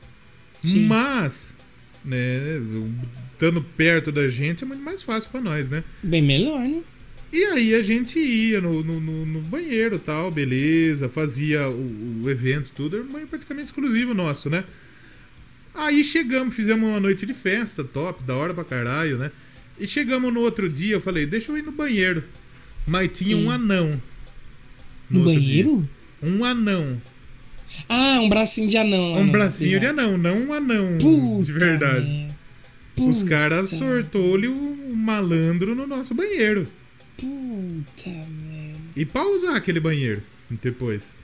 Sim. Mas, né, estando perto da gente é muito mais fácil pra nós, né? Bem melhor, né? E aí a gente ia no banheiro e tal, beleza, fazia o evento, tudo, era um banheiro praticamente exclusivo nosso, né? Aí chegamos, fizemos uma noite de festa, top, da hora pra caralho, né? E chegamos no outro dia, eu falei, deixa eu ir no banheiro. Mas tinha um anão. No banheiro? Dia. Um anão. Ah, um bracinho de anão. Um bracinho de anão, não um anão puta de verdade. Puta. Os caras sortou-lhe um malandro no nosso banheiro. Puta merda. E pra usar aquele banheiro depois.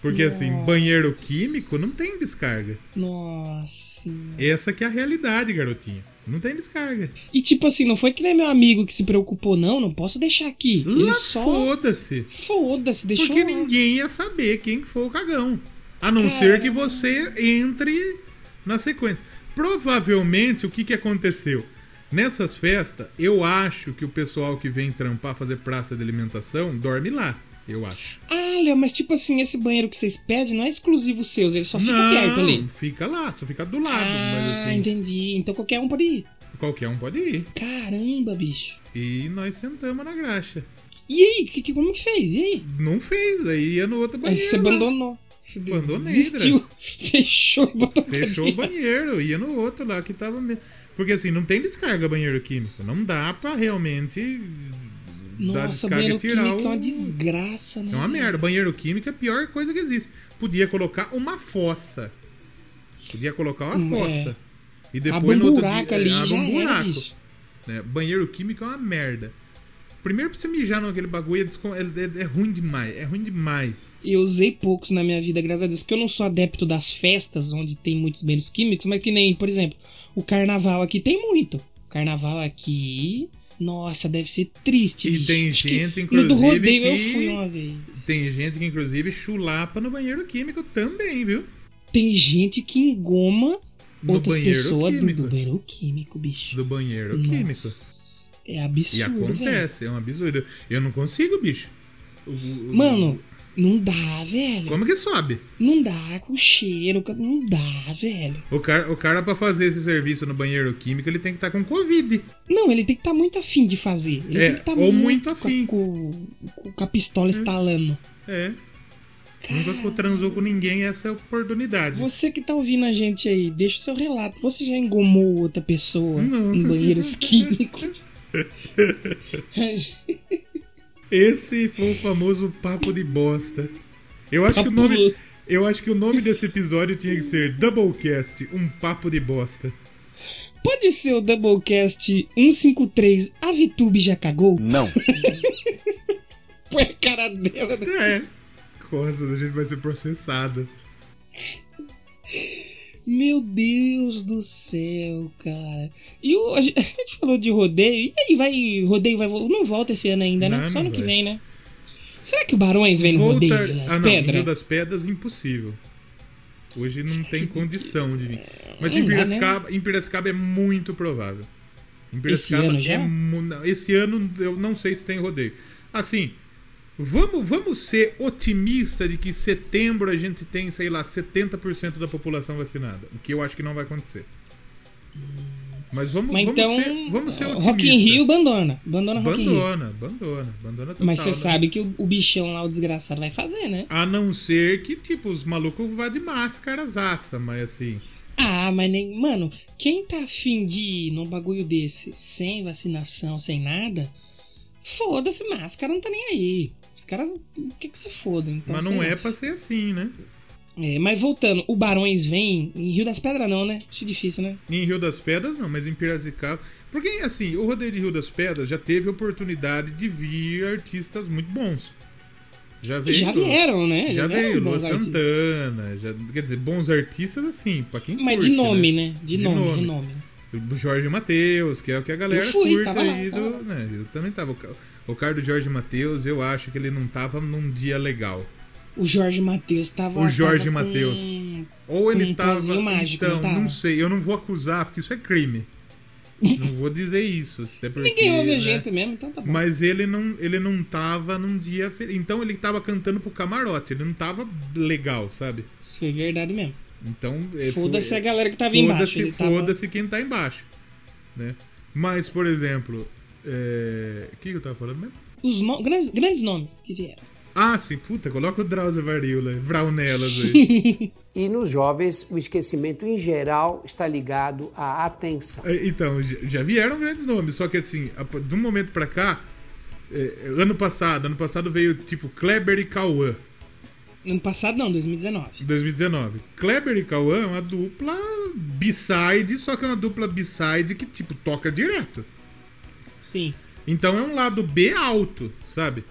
Porque assim, banheiro químico não tem descarga. Nossa senhora. Essa que é a realidade, garotinha. Não tem descarga. E tipo assim, não foi que nem meu amigo que se preocupou, não, não posso deixar aqui. Ele só... Foda-se. Foda-se, deixou. Porque ninguém ia saber quem foi o cagão. A não ser que você entre na sequência. Provavelmente, o que, que aconteceu? Nessas festas, eu acho que o pessoal que vem trampar, fazer praça de alimentação, dorme lá. Eu acho. Ah, Léo, mas tipo assim, esse banheiro que vocês pedem não é exclusivo seus, ele só fica perto ali. Não, fica lá, só fica do lado. Ah, mas assim, entendi. Então qualquer um pode ir. Qualquer um pode ir. Caramba, bicho. E nós sentamos na graxa. E aí, como que fez? E aí? Não fez, aí ia no outro banheiro. Aí você abandonou. Abandonei. Desistiu. Fechou e botou fechou o banheiro, ia no outro lá que tava... Porque assim, não tem descarga banheiro químico. Não dá pra realmente... Nossa, banheiro químico é uma desgraça, né? É uma merda. Banheiro químico é a pior coisa que existe. Podia colocar uma fossa. Podia colocar uma fossa. E depois no outro dia ali, abre um buraco. Né? Banheiro químico é uma merda. Primeiro pra você mijar naquele bagulho é ruim demais. É ruim demais. Eu usei poucos na minha vida, graças a Deus. Porque eu não sou adepto das festas onde tem muitos banheiros químicos. Mas que nem, por exemplo, o carnaval aqui tem muito. O carnaval aqui... Nossa, deve ser triste, bicho. E tem gente, inclusive, do rodeio eu fui uma vez. Tem gente que, inclusive, chulapa no banheiro químico também, viu? Tem gente que engoma outras pessoas do banheiro químico, bicho. Do banheiro químico. É absurdo, e acontece, velho. É um absurdo. Eu não consigo, bicho. Mano, não dá, velho. Como que sobe? Não dá, com cheiro, não dá, velho. O cara pra fazer esse serviço no banheiro químico, ele tem que estar com Covid. Não, ele tem que estar muito afim de fazer. Ele tem que estar muito afim. Com a pistola estalando. É. Cara, nunca transou com ninguém, essa é a oportunidade. Você que tá ouvindo a gente aí, deixa o seu relato. Você já engomou outra pessoa em banheiros químicos? Esse foi o famoso papo de bosta. Eu acho que o nome desse episódio tinha que ser Doublecast, um papo de bosta. Pode ser o Doublecast 153, a Viih Tube já cagou? Não. Põe a cara dela. É. Coisa, a gente vai ser processado. Meu Deus do céu, cara. E a gente falou de rodeio. E aí, rodeio vai não volta esse ano ainda, né? Não, só no que vem, né? Será que o Barões vem no rodeio das pedras? Não, Rio das Pedras, impossível. Hoje não será tem condição de vir. Mas em Piracicaba é muito provável. Em Piracicaba esse ano eu não sei se tem rodeio. Assim, vamos ser otimistas de que em setembro a gente tem, sei lá, 70% da população vacinada. O que eu acho que não vai acontecer. Mas vamos ser otimistas. Rock in Rio abandona Rock in Rio. Abandona total. Mas você sabe que o bichão lá, o desgraçado, vai fazer, né? A não ser que, tipo, os malucos vá de máscara, zaça, mas assim... Ah, mas nem... Mano, quem tá afim de ir num bagulho desse sem vacinação, sem nada, foda-se, máscara não tá nem aí. Os caras, o que se fodam? Então, mas não é pra ser assim, né? É, mas voltando, o Barões vem em Rio das Pedras não, né? Acho difícil, né? Em Rio das Pedras não, mas em Piracicaba. Porque, assim, o rodeio de Rio das Pedras já teve oportunidade de vir artistas muito bons. Já vieram, né? Já veio Luan Santana. Já, quer dizer, bons artistas, assim, pra quem mas curte, de nome, né? De nome. O Jorge Mateus, que é o que a galera curta aí. Né? Eu também tava. O cara do Jorge Mateus, eu acho que ele não tava num dia legal. O Jorge Mateus tava. O Jorge Mateus. Ou ele tava. Mágico, então, não sei. Eu não vou acusar, porque isso é crime. Não vou dizer isso. Até porque, ninguém ouve, né? Jeito mesmo, então tá bom. Mas ele não tava num dia. Então ele tava cantando pro camarote. Ele não tava legal, sabe? Isso é verdade mesmo. Então, foda-se a galera que tava embaixo. Foda-se quem tá embaixo, né? Mas, por exemplo, o que eu tava falando mesmo? Os grandes nomes que vieram. Ah, sim, puta, coloca o Drauzio Variola, Vraunelas aí. E nos jovens, o esquecimento em geral está ligado à atenção. Então, já vieram grandes nomes, só que assim, de um momento pra cá, ano passado veio tipo Kleber e Cauã. Ano passado não, 2019. 2019. Kleber e Cauã é uma dupla B-side, só que é uma dupla B-side que, tipo, toca direto. Sim. Então é um lado B alto, sabe?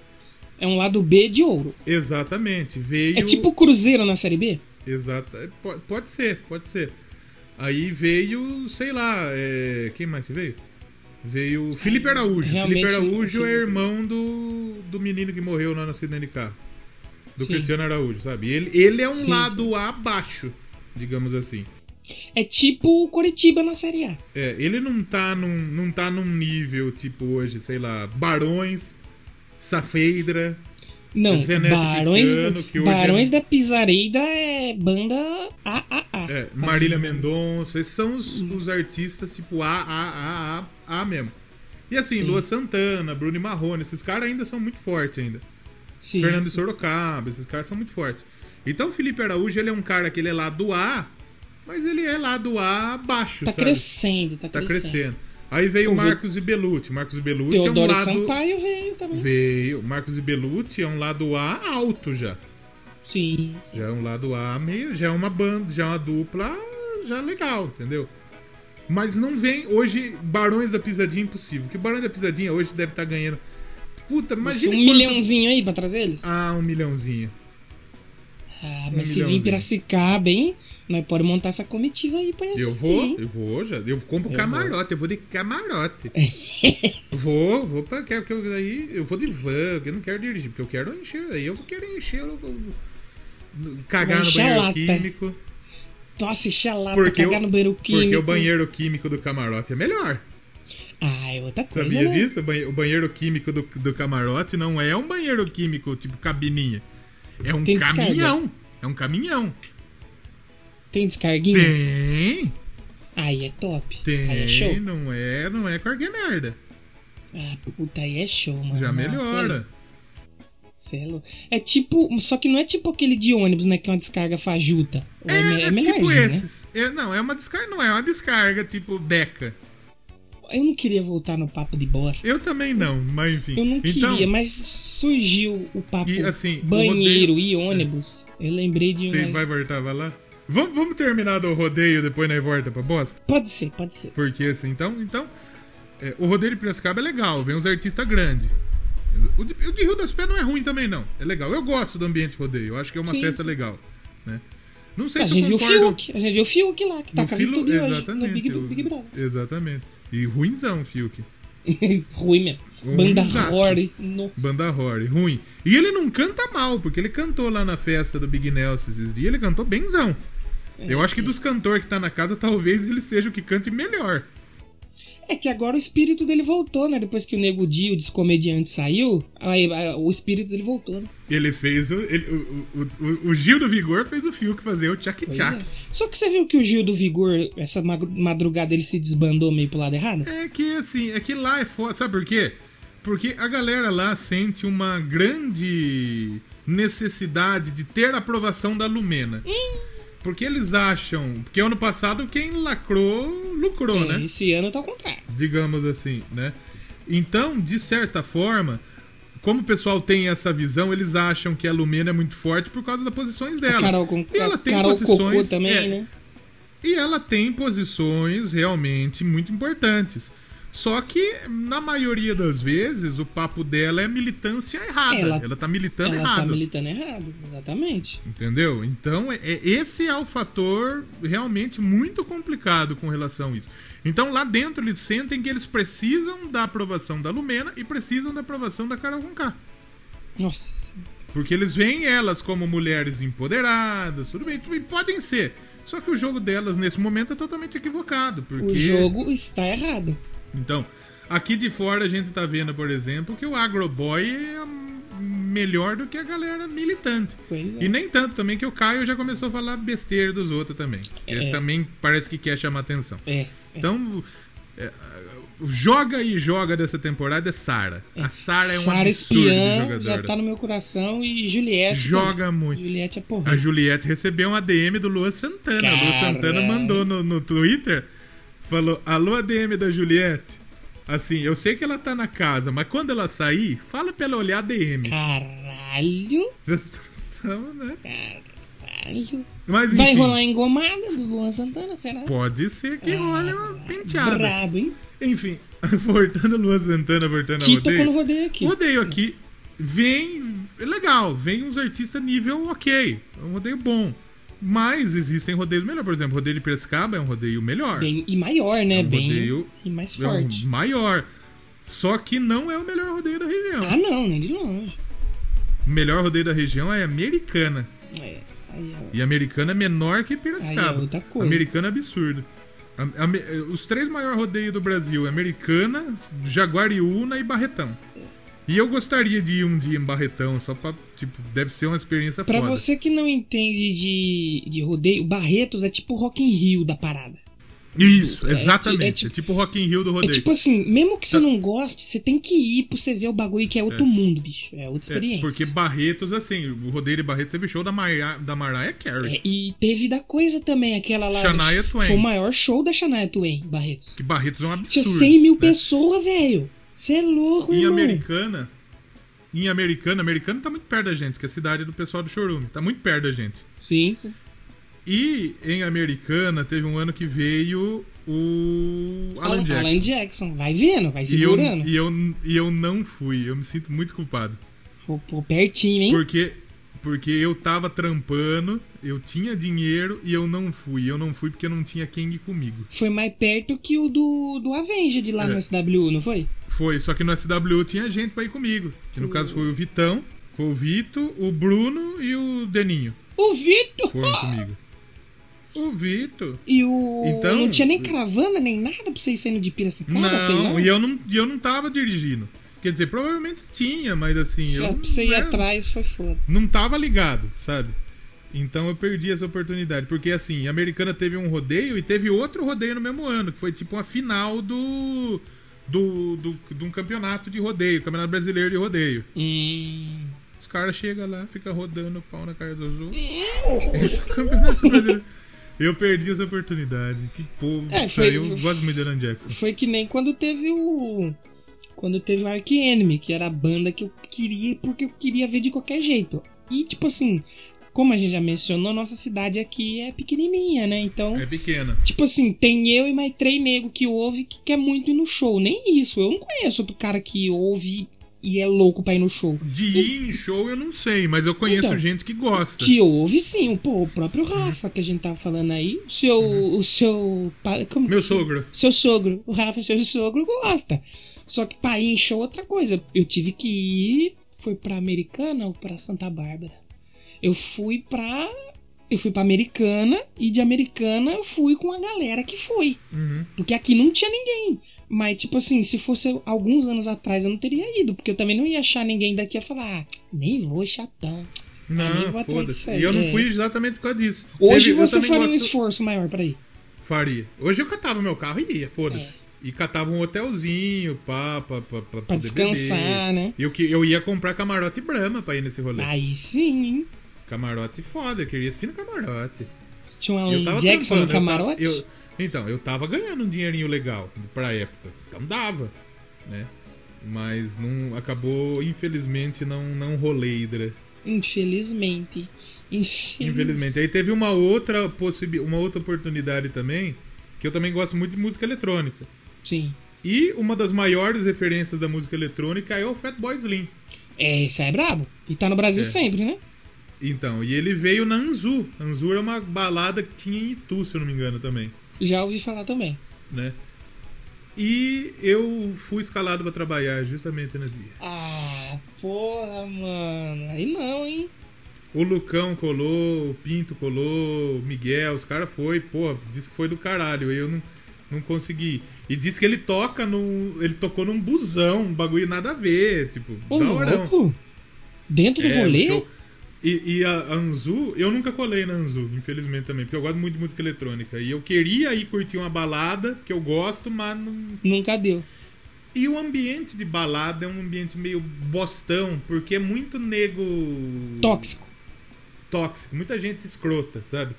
É um lado B de ouro. Exatamente. Veio... É tipo o Cruzeiro na Série B? Exato. Pode ser. Aí veio, sei lá, quem mais que veio? Veio Felipe Araújo. Realmente, Felipe Araújo é irmão do menino que morreu lá no acidente de carro. Do sim. Cristiano Araújo, sabe? Ele é um sim, lado sim. abaixo, digamos assim. É tipo o Coritiba na Série A. É, ele não tá num nível tipo hoje, sei lá, Barões, Safedra... Não, Barões da Pisareira é banda AAA. É, Marília Mendonça, esses são os artistas tipo AAA mesmo. E assim, sim. Luan Santana, Bruno Marrone, esses caras ainda são muito fortes ainda. Sim. Fernando de Sorocaba, esses caras são muito fortes. Então o Felipe Araújo, ele é um cara que ele é lá do A, mas ele é lá do A baixo, tá sabe? Tá crescendo. Aí veio o Marcos Ibelucci. Marcos Ibelucci é um lado... Sampaio veio também. Veio. Marcos Ibelucci é um lado A alto já. Sim. Já é um lado A meio... Já é uma banda, já é uma dupla já legal, entendeu? Mas não vem... Hoje, Barões da Pisadinha é impossível. Porque Barões da Pisadinha hoje deve estar ganhando... Puta, imagina... Um milhãozinho aí pra trazer eles? Ah, um milhãozinho. Ah, mas se vir Piracicaba, hein... Mas pode montar essa comitiva aí pra assistir. Eu compro camarote, eu vou de camarote. vou pra... Porque aí eu vou de van, porque eu não quero dirigir, porque eu quero encher. Aí eu quero encher, cagar no banheiro químico. Nossa, encher a lata, cagar no banheiro químico. Porque o banheiro químico do camarote é melhor. Ah, é outra coisa, sabia disso? O banheiro químico do camarote não é um banheiro químico, tipo cabininha. É um caminhão. É um caminhão. Tem descarguinho? Tem! Aí é top. Tem, aí é show. Não é qualquer merda. Ah, puta, aí é show, mano. Já melhora. Celo. É tipo, só que não é tipo aquele de ônibus, né? Que é uma descarga fajuta. É melhor tipo esses. Né? Não é uma descarga tipo Deca. Eu não queria voltar no papo de bosta. Eu também não, mas enfim. Eu não queria, então, mas surgiu o papo e, assim, banheiro e ônibus. Eu lembrei de um. Você vai voltar, vai lá? Vamos terminar do rodeio, depois nós volta pra bosta? Pode ser. Porque assim, então, o rodeio de Piracicaba é legal, vem uns artistas grandes. O de Rio das Pedras não é ruim também, não. É legal. Eu gosto do ambiente rodeio, eu acho que é uma sim. festa legal, né? Não sei se eu concordo... A gente viu o Fiuk lá, que tá com a Viih Tube hoje, no Big Brother. Exatamente. E ruimzão o Fiuk. Ruim mesmo. Banda Rory. Banda Rory, ruim. E ele não canta mal, porque ele cantou lá na festa do Big Nelson esses dias, ele cantou benzão. Eu acho que dos cantores que tá na casa, talvez ele seja o que cante melhor. É que agora o espírito dele voltou, né? Depois que o Nego Di, o descomediante, saiu, aí, o espírito dele voltou, né? Ele fez o Gil do Vigor fez o Fiuk fazer o tchac-tchac. É. Só que você viu que o Gil do Vigor, essa madrugada, ele se desbandou meio pro lado errado? É que, assim, é que lá é foda. Sabe por quê? Porque a galera lá sente uma grande necessidade de ter a aprovação da Lumena. Porque eles acham... Porque ano passado quem lacrou, lucrou, né? Esse ano tá ao contrário. Digamos assim, né? Então, de certa forma, como o pessoal tem essa visão, eles acham que a Lumena é muito forte por causa das posições dela. Ela tem posições... também, né? E ela tem posições realmente muito importantes. Só que, na maioria das vezes, o papo dela é militância errada. Ela tá militando errado, exatamente. Entendeu? Então, esse é o fator realmente muito complicado com relação a isso. Então, lá dentro, eles sentem que eles precisam da aprovação da Lumena e precisam da aprovação da Carol Conká. Nossa Senhora. Porque eles veem elas como mulheres empoderadas, tudo bem, e podem ser. Só que o jogo delas, nesse momento, é totalmente equivocado. Porque... O jogo está errado. Então, aqui de fora a gente tá vendo, por exemplo, que o agroboy é melhor do que a galera militante. Pois é. E nem tanto também, que o Caio já começou a falar besteira dos outros também. Ele também parece que quer chamar atenção. Então, joga dessa temporada é Sarah. A Sarah é um absurdo de jogadora. Já tá no meu coração e Juliette... Joga também. Muito. Juliette é porra. A Juliette recebeu um ADM do Luan Santana. Caramba. O Luan Santana mandou no Twitter... Falou, alô ADM da Juliette. Assim, eu sei que ela tá na casa, mas quando ela sair, fala pra ela olhar ADM. Caralho. Estamos, né? Caralho. Mas, vai rolar a engomada do Luan Santana, será? Pode ser que role uma penteada. Brabo, hein? Enfim, voltando Luan Santana, voltando ao rodeio. Tocou no rodeio aqui. Rodeio aqui. Vem, legal, vem uns artistas nível ok. Um rodeio bom. Mas existem rodeios melhor. Por exemplo, o rodeio de Piracicaba é um rodeio melhor. Bem, e maior, né? É um rodeio e mais forte. É um maior. Só que não é o melhor rodeio da região. Ah, não, nem de longe. O melhor rodeio da região é Americana. É. Aí é... E Americana é menor que Piracicaba. Aí é outra coisa. Americana é absurdo. Os três maiores rodeios do Brasil é Americana, Jaguariúna e Barretão. E eu gostaria de ir um dia em Barretão, só pra, tipo, deve ser uma experiência pra foda. Pra você que não entende de rodeio, Barretos é tipo o Rock in Rio da parada. Isso, exatamente. É tipo o Rock in Rio do rodeio. É tipo assim, mesmo que você não goste, você tem que ir pra você ver o bagulho que é outro mundo, bicho. É outra experiência. É, porque Barretos, assim, o rodeio de Barretos teve show da Mariah Carey. É, e teve da coisa também, aquela lá. Shania Twain. Foi o maior show da Shania Twain, Barretos. Que Barretos é um absurdo. Tinha 100 mil pessoas, velho. Você é louco, irmão. Americana tá muito perto da gente, que é a cidade do pessoal do Chorume. Tá muito perto da gente. Sim, sim. E em Americana teve um ano que veio o Alan Jackson. Alan Jackson. Vai vendo, vai segurando. E eu não fui. Eu me sinto muito culpado. Pô, pertinho, hein? Porque eu tava trampando, eu tinha dinheiro e eu não fui. Eu não fui porque não tinha quem ir comigo. Foi mais perto que o do Avenged de lá no SW, não foi? Foi, só que no SW tinha gente pra ir comigo. Que no caso foi o Vitão, foi o Vito, o Bruno e o Deninho. O Vito? Foram comigo. O Vito. E o... Então, não tinha nem caravana, nem nada pra vocês saindo de Piracicaba, não, sei lá. E eu não tava dirigindo. Quer dizer, provavelmente tinha, mas assim... Só pra você ir atrás foi foda. Não tava ligado, sabe? Então eu perdi essa oportunidade. Porque assim, a Americana teve um rodeio e teve outro rodeio no mesmo ano. Que foi tipo uma final de um campeonato de rodeio. Campeonato Brasileiro de Rodeio. Os caras chegam lá, ficam rodando o pau na cara do azul. Campeonato Brasileiro... Eu perdi essa oportunidade. Que povo. Eu gosto muito de Alan Jackson. Foi que nem quando teve o... Quando teve o Arch Enemy, que era a banda que eu queria, porque eu queria ver de qualquer jeito. E, tipo assim, como a gente já mencionou, nossa cidade aqui é pequenininha, né? Então, é pequena. Tipo assim, tem eu e mais três negros que ouvem que quer muito ir no show. Nem isso, eu não conheço outro cara que ouve e é louco pra ir no show. De ir em show eu não sei, mas eu conheço então, gente que gosta. Que ouve sim, pô, o próprio Rafa, que a gente tava falando aí. O seu... Como meu sogro. Seu sogro. O Rafa, seu sogro, gosta. Só que pra ir em show é outra coisa. Eu tive que ir... Foi pra Americana ou pra Santa Bárbara? Eu fui pra Americana. E de Americana eu fui com a galera que foi. Porque aqui não tinha ninguém. Mas tipo assim, se fosse alguns anos atrás eu não teria ido. Porque eu também não ia achar ninguém daqui a falar... Ah, nem vou, chatão. Não, vou foda-se. E eu não fui exatamente por causa disso. Hoje você faria um esforço maior pra ir? Faria. Hoje eu catava meu carro e ia, foda-se. E catava um hotelzinho, pá, pra descansar, beber, né? Eu ia comprar camarote Brahma pra ir nesse rolê. Aí sim, hein? Camarote foda, eu queria ir no camarote. Você tinha um Alan Jackson no camarote? Eu tava ganhando um dinheirinho legal pra época. Então dava, né? Mas não acabou, infelizmente, não rolei, Hidra. Infelizmente. Aí teve uma outra oportunidade também, que eu também gosto muito de música eletrônica. Sim. E uma das maiores referências da música eletrônica é o Fatboy Slim. É, isso é brabo. E tá no Brasil sempre, né? Então, e ele veio na Anzu. Anzu era uma balada que tinha em Itu, se eu não me engano, também. Já ouvi falar também. Né? E eu fui escalado pra trabalhar justamente na dia. Ah, porra, mano. Aí não, hein? O Lucão colou, o Pinto colou, o Miguel, os caras foi, porra, disse que foi do caralho. Eu não consegui. E disse que ele toca no. Ele tocou num busão, um bagulho nada a ver. Tipo, da hora. Dentro do rolê? Show. E a Anzu, eu nunca colei na Anzu, infelizmente também, porque eu gosto muito de música eletrônica. E eu queria ir curtir uma balada, que eu gosto, mas não. Nunca deu. E o ambiente de balada é um ambiente meio bostão, porque é muito nego. Tóxico. Muita gente escrota, sabe?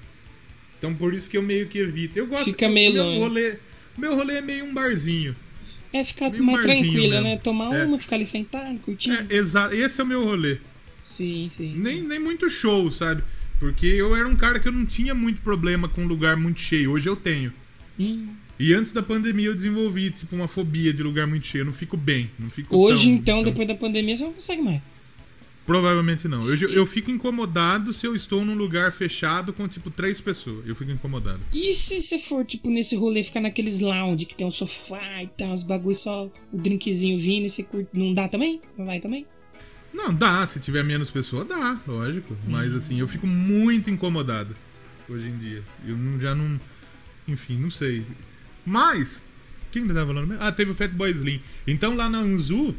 Então por isso que eu meio que evito. Eu gosto. Fica meio longe. Meu rolê é meio um barzinho. É ficar meio mais tranquila, né? Tomar uma, ficar ali sentado, curtindo. É, exato. Esse é o meu rolê. Sim. Nem muito show, sabe? Porque eu era um cara que eu não tinha muito problema com um lugar muito cheio. Hoje eu tenho. E antes da pandemia eu desenvolvi, tipo, uma fobia de lugar muito cheio. Eu não fico bem. Hoje, então, depois da pandemia, você não consegue mais. Provavelmente não. Eu fico incomodado se eu estou num lugar fechado com, tipo, 3 pessoas. Eu fico incomodado. E se você for, tipo, nesse rolê, ficar naqueles lounge que tem um sofá e tal, os bagulho, só o drinkzinho vindo e você curte... Não dá também? Não vai também? Não, dá. Se tiver menos pessoa, dá, lógico. Mas, assim, eu fico muito incomodado hoje em dia. Eu não, já não... Enfim, não sei. Mas... Quem ainda tava falando mesmo? Ah, teve o Fatboy Slim. Então, lá na Anzu...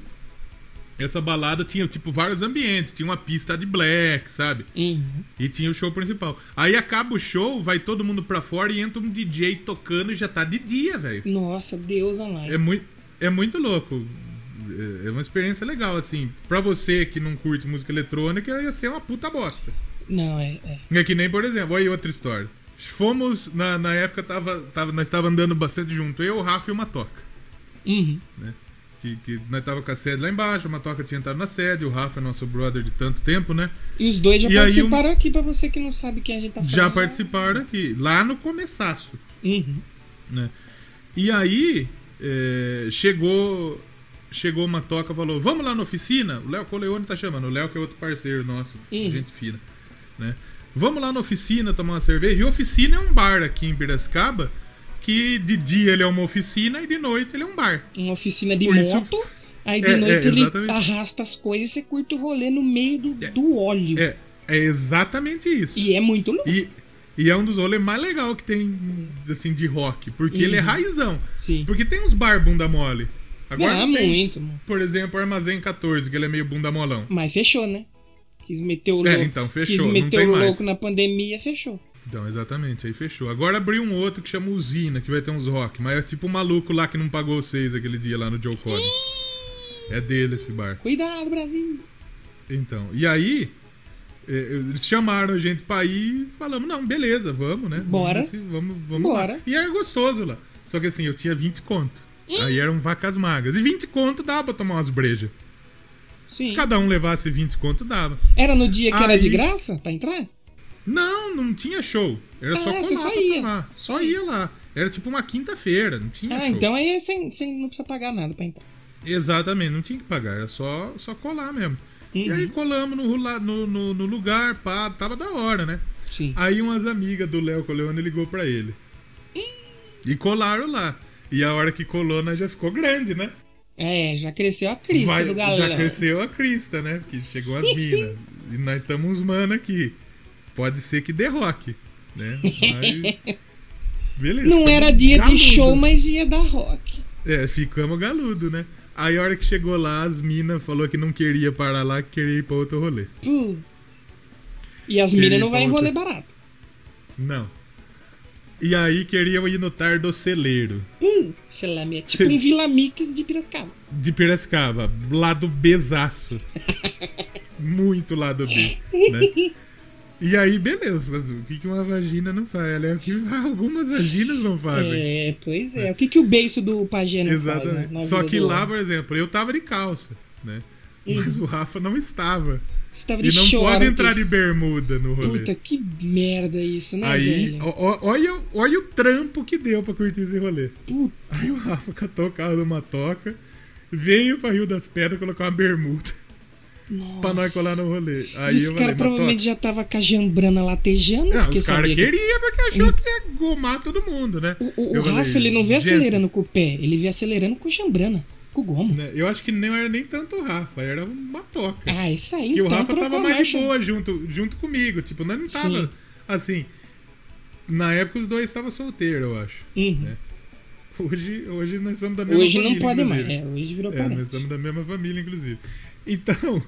Essa balada tinha, tipo, vários ambientes. Tinha uma pista de black, sabe? Uhum. E tinha o show principal. Aí acaba o show, vai todo mundo pra fora e entra um DJ tocando e já tá de dia, velho. Nossa, Deus online. É muito louco. É uma experiência legal, assim. Pra você que não curte música eletrônica, ia ser uma puta bosta. Não, é que nem, por exemplo, olha aí outra história. Fomos, na época, nós tava andando bastante junto. Eu, o Rafa e uma toca. Uhum. Né? Que nós tava com a sede lá embaixo, uma toca tinha entrado na sede, o Rafa é nosso brother de tanto tempo, né? E os dois já participaram aqui, pra você que não sabe quem a gente tá falando. Já participaram aqui, lá no começaço. Uhum. Né? E aí, chegou uma toca, falou, vamos lá na oficina? O Léo Coleone tá chamando, o Léo que é outro parceiro nosso, gente fina. Né? Vamos lá na oficina tomar uma cerveja, e oficina é um bar aqui em Piracicaba, que de dia ele é uma oficina e de noite ele é um bar. Uma oficina de moto, aí de noite ele arrasta as coisas e você curte o rolê no meio do óleo. É exatamente isso. E é muito louco. E é um dos rolês mais legais que tem, assim, de rock, porque ele é raizão. Sim. Porque tem uns bar bunda mole. Agora tem, muito, mano. Por exemplo, o Armazém 14, que ele é meio bunda molão. Mas fechou, né? Quis meter o louco. Então, fechou. Quis meter o louco na pandemia, fechou. Então, exatamente, aí fechou. Agora abriu um outro que chama Usina, que vai ter uns rock. Mas é tipo o maluco lá que não pagou vocês aquele dia lá no Joe Collins. É dele esse bar. Cuidado, Brasil! Então, e aí eles chamaram a gente pra ir e falamos, não, beleza, vamos, né? Bora. Vamos Bora. Lá. E era gostoso lá. Só que assim, eu tinha 20 conto. Aí eram vacas magras. E 20 conto dava pra tomar umas brejas. Sim. Se cada um levasse 20 conto, dava. Era no dia que era de graça pra entrar? Não tinha show. Era só colar só pra ia. Tomar. Só ia lá. Era tipo uma quinta-feira, não tinha show. Então aí sem não precisa pagar nada pra entrar. Exatamente, não tinha que pagar. Era só colar mesmo. Uhum. E aí colamos no lugar, pá, tava da hora, né? Sim. Aí umas amigas do Léo Coleone ligou pra ele. E colaram lá. E a hora que colou, nós já ficou grande, né? Já cresceu a crista do galera. Já cresceu a crista, né? Porque chegou as minas. E nós estamos uns mano aqui. Pode ser que dê rock, né? Mas... Beleza. Não era dia galudo. De show, mas ia dar rock. Ficamos galudo, né? Aí a hora que chegou lá, as minas falou que não queria parar lá, que queria ir pra outro rolê. E as minas não vai em rolê barato. Não. E aí queriam ir no tar do celeiro. Sei lá, tipo um Vila Mix de Piracicaba. De Piracicaba, lado Bzaço. Muito lado B, né? E aí, beleza, o que uma vagina não faz? Ela é o que algumas vaginas não fazem. Pois é. O que o beiço do pajé não faz, né? Só que lá, por exemplo, eu tava de calça, né? Mas o Rafa não estava. Você tava de shorts. E não pode entrar de bermuda no rolê. Puta, que merda isso, né, velho? Aí, olha o trampo que deu pra curtir esse rolê. Puta. Aí o Rafa catou o carro numa toca, veio pra Rio das Pedras colocar uma bermuda. Nossa. Pra nós colar no rolê. Aí os caras provavelmente já tava com a jambrana latejando. Não, os caras queriam porque achou que ia gomar todo mundo, né? O Rafa, falei, ele não vê acelerando com o pé, ele vê acelerando com jambrana, com goma. Eu acho que não era nem tanto o Rafa, era uma toca. Isso aí, que então. E o Rafa tava mais de boa junto comigo. Tipo, nós não tava assim. Na época os dois estavam solteiros, eu acho. Né? Hoje nós somos da mesma família. Hoje não pode mais, hoje virou parente. Nós somos da mesma família, inclusive. Então,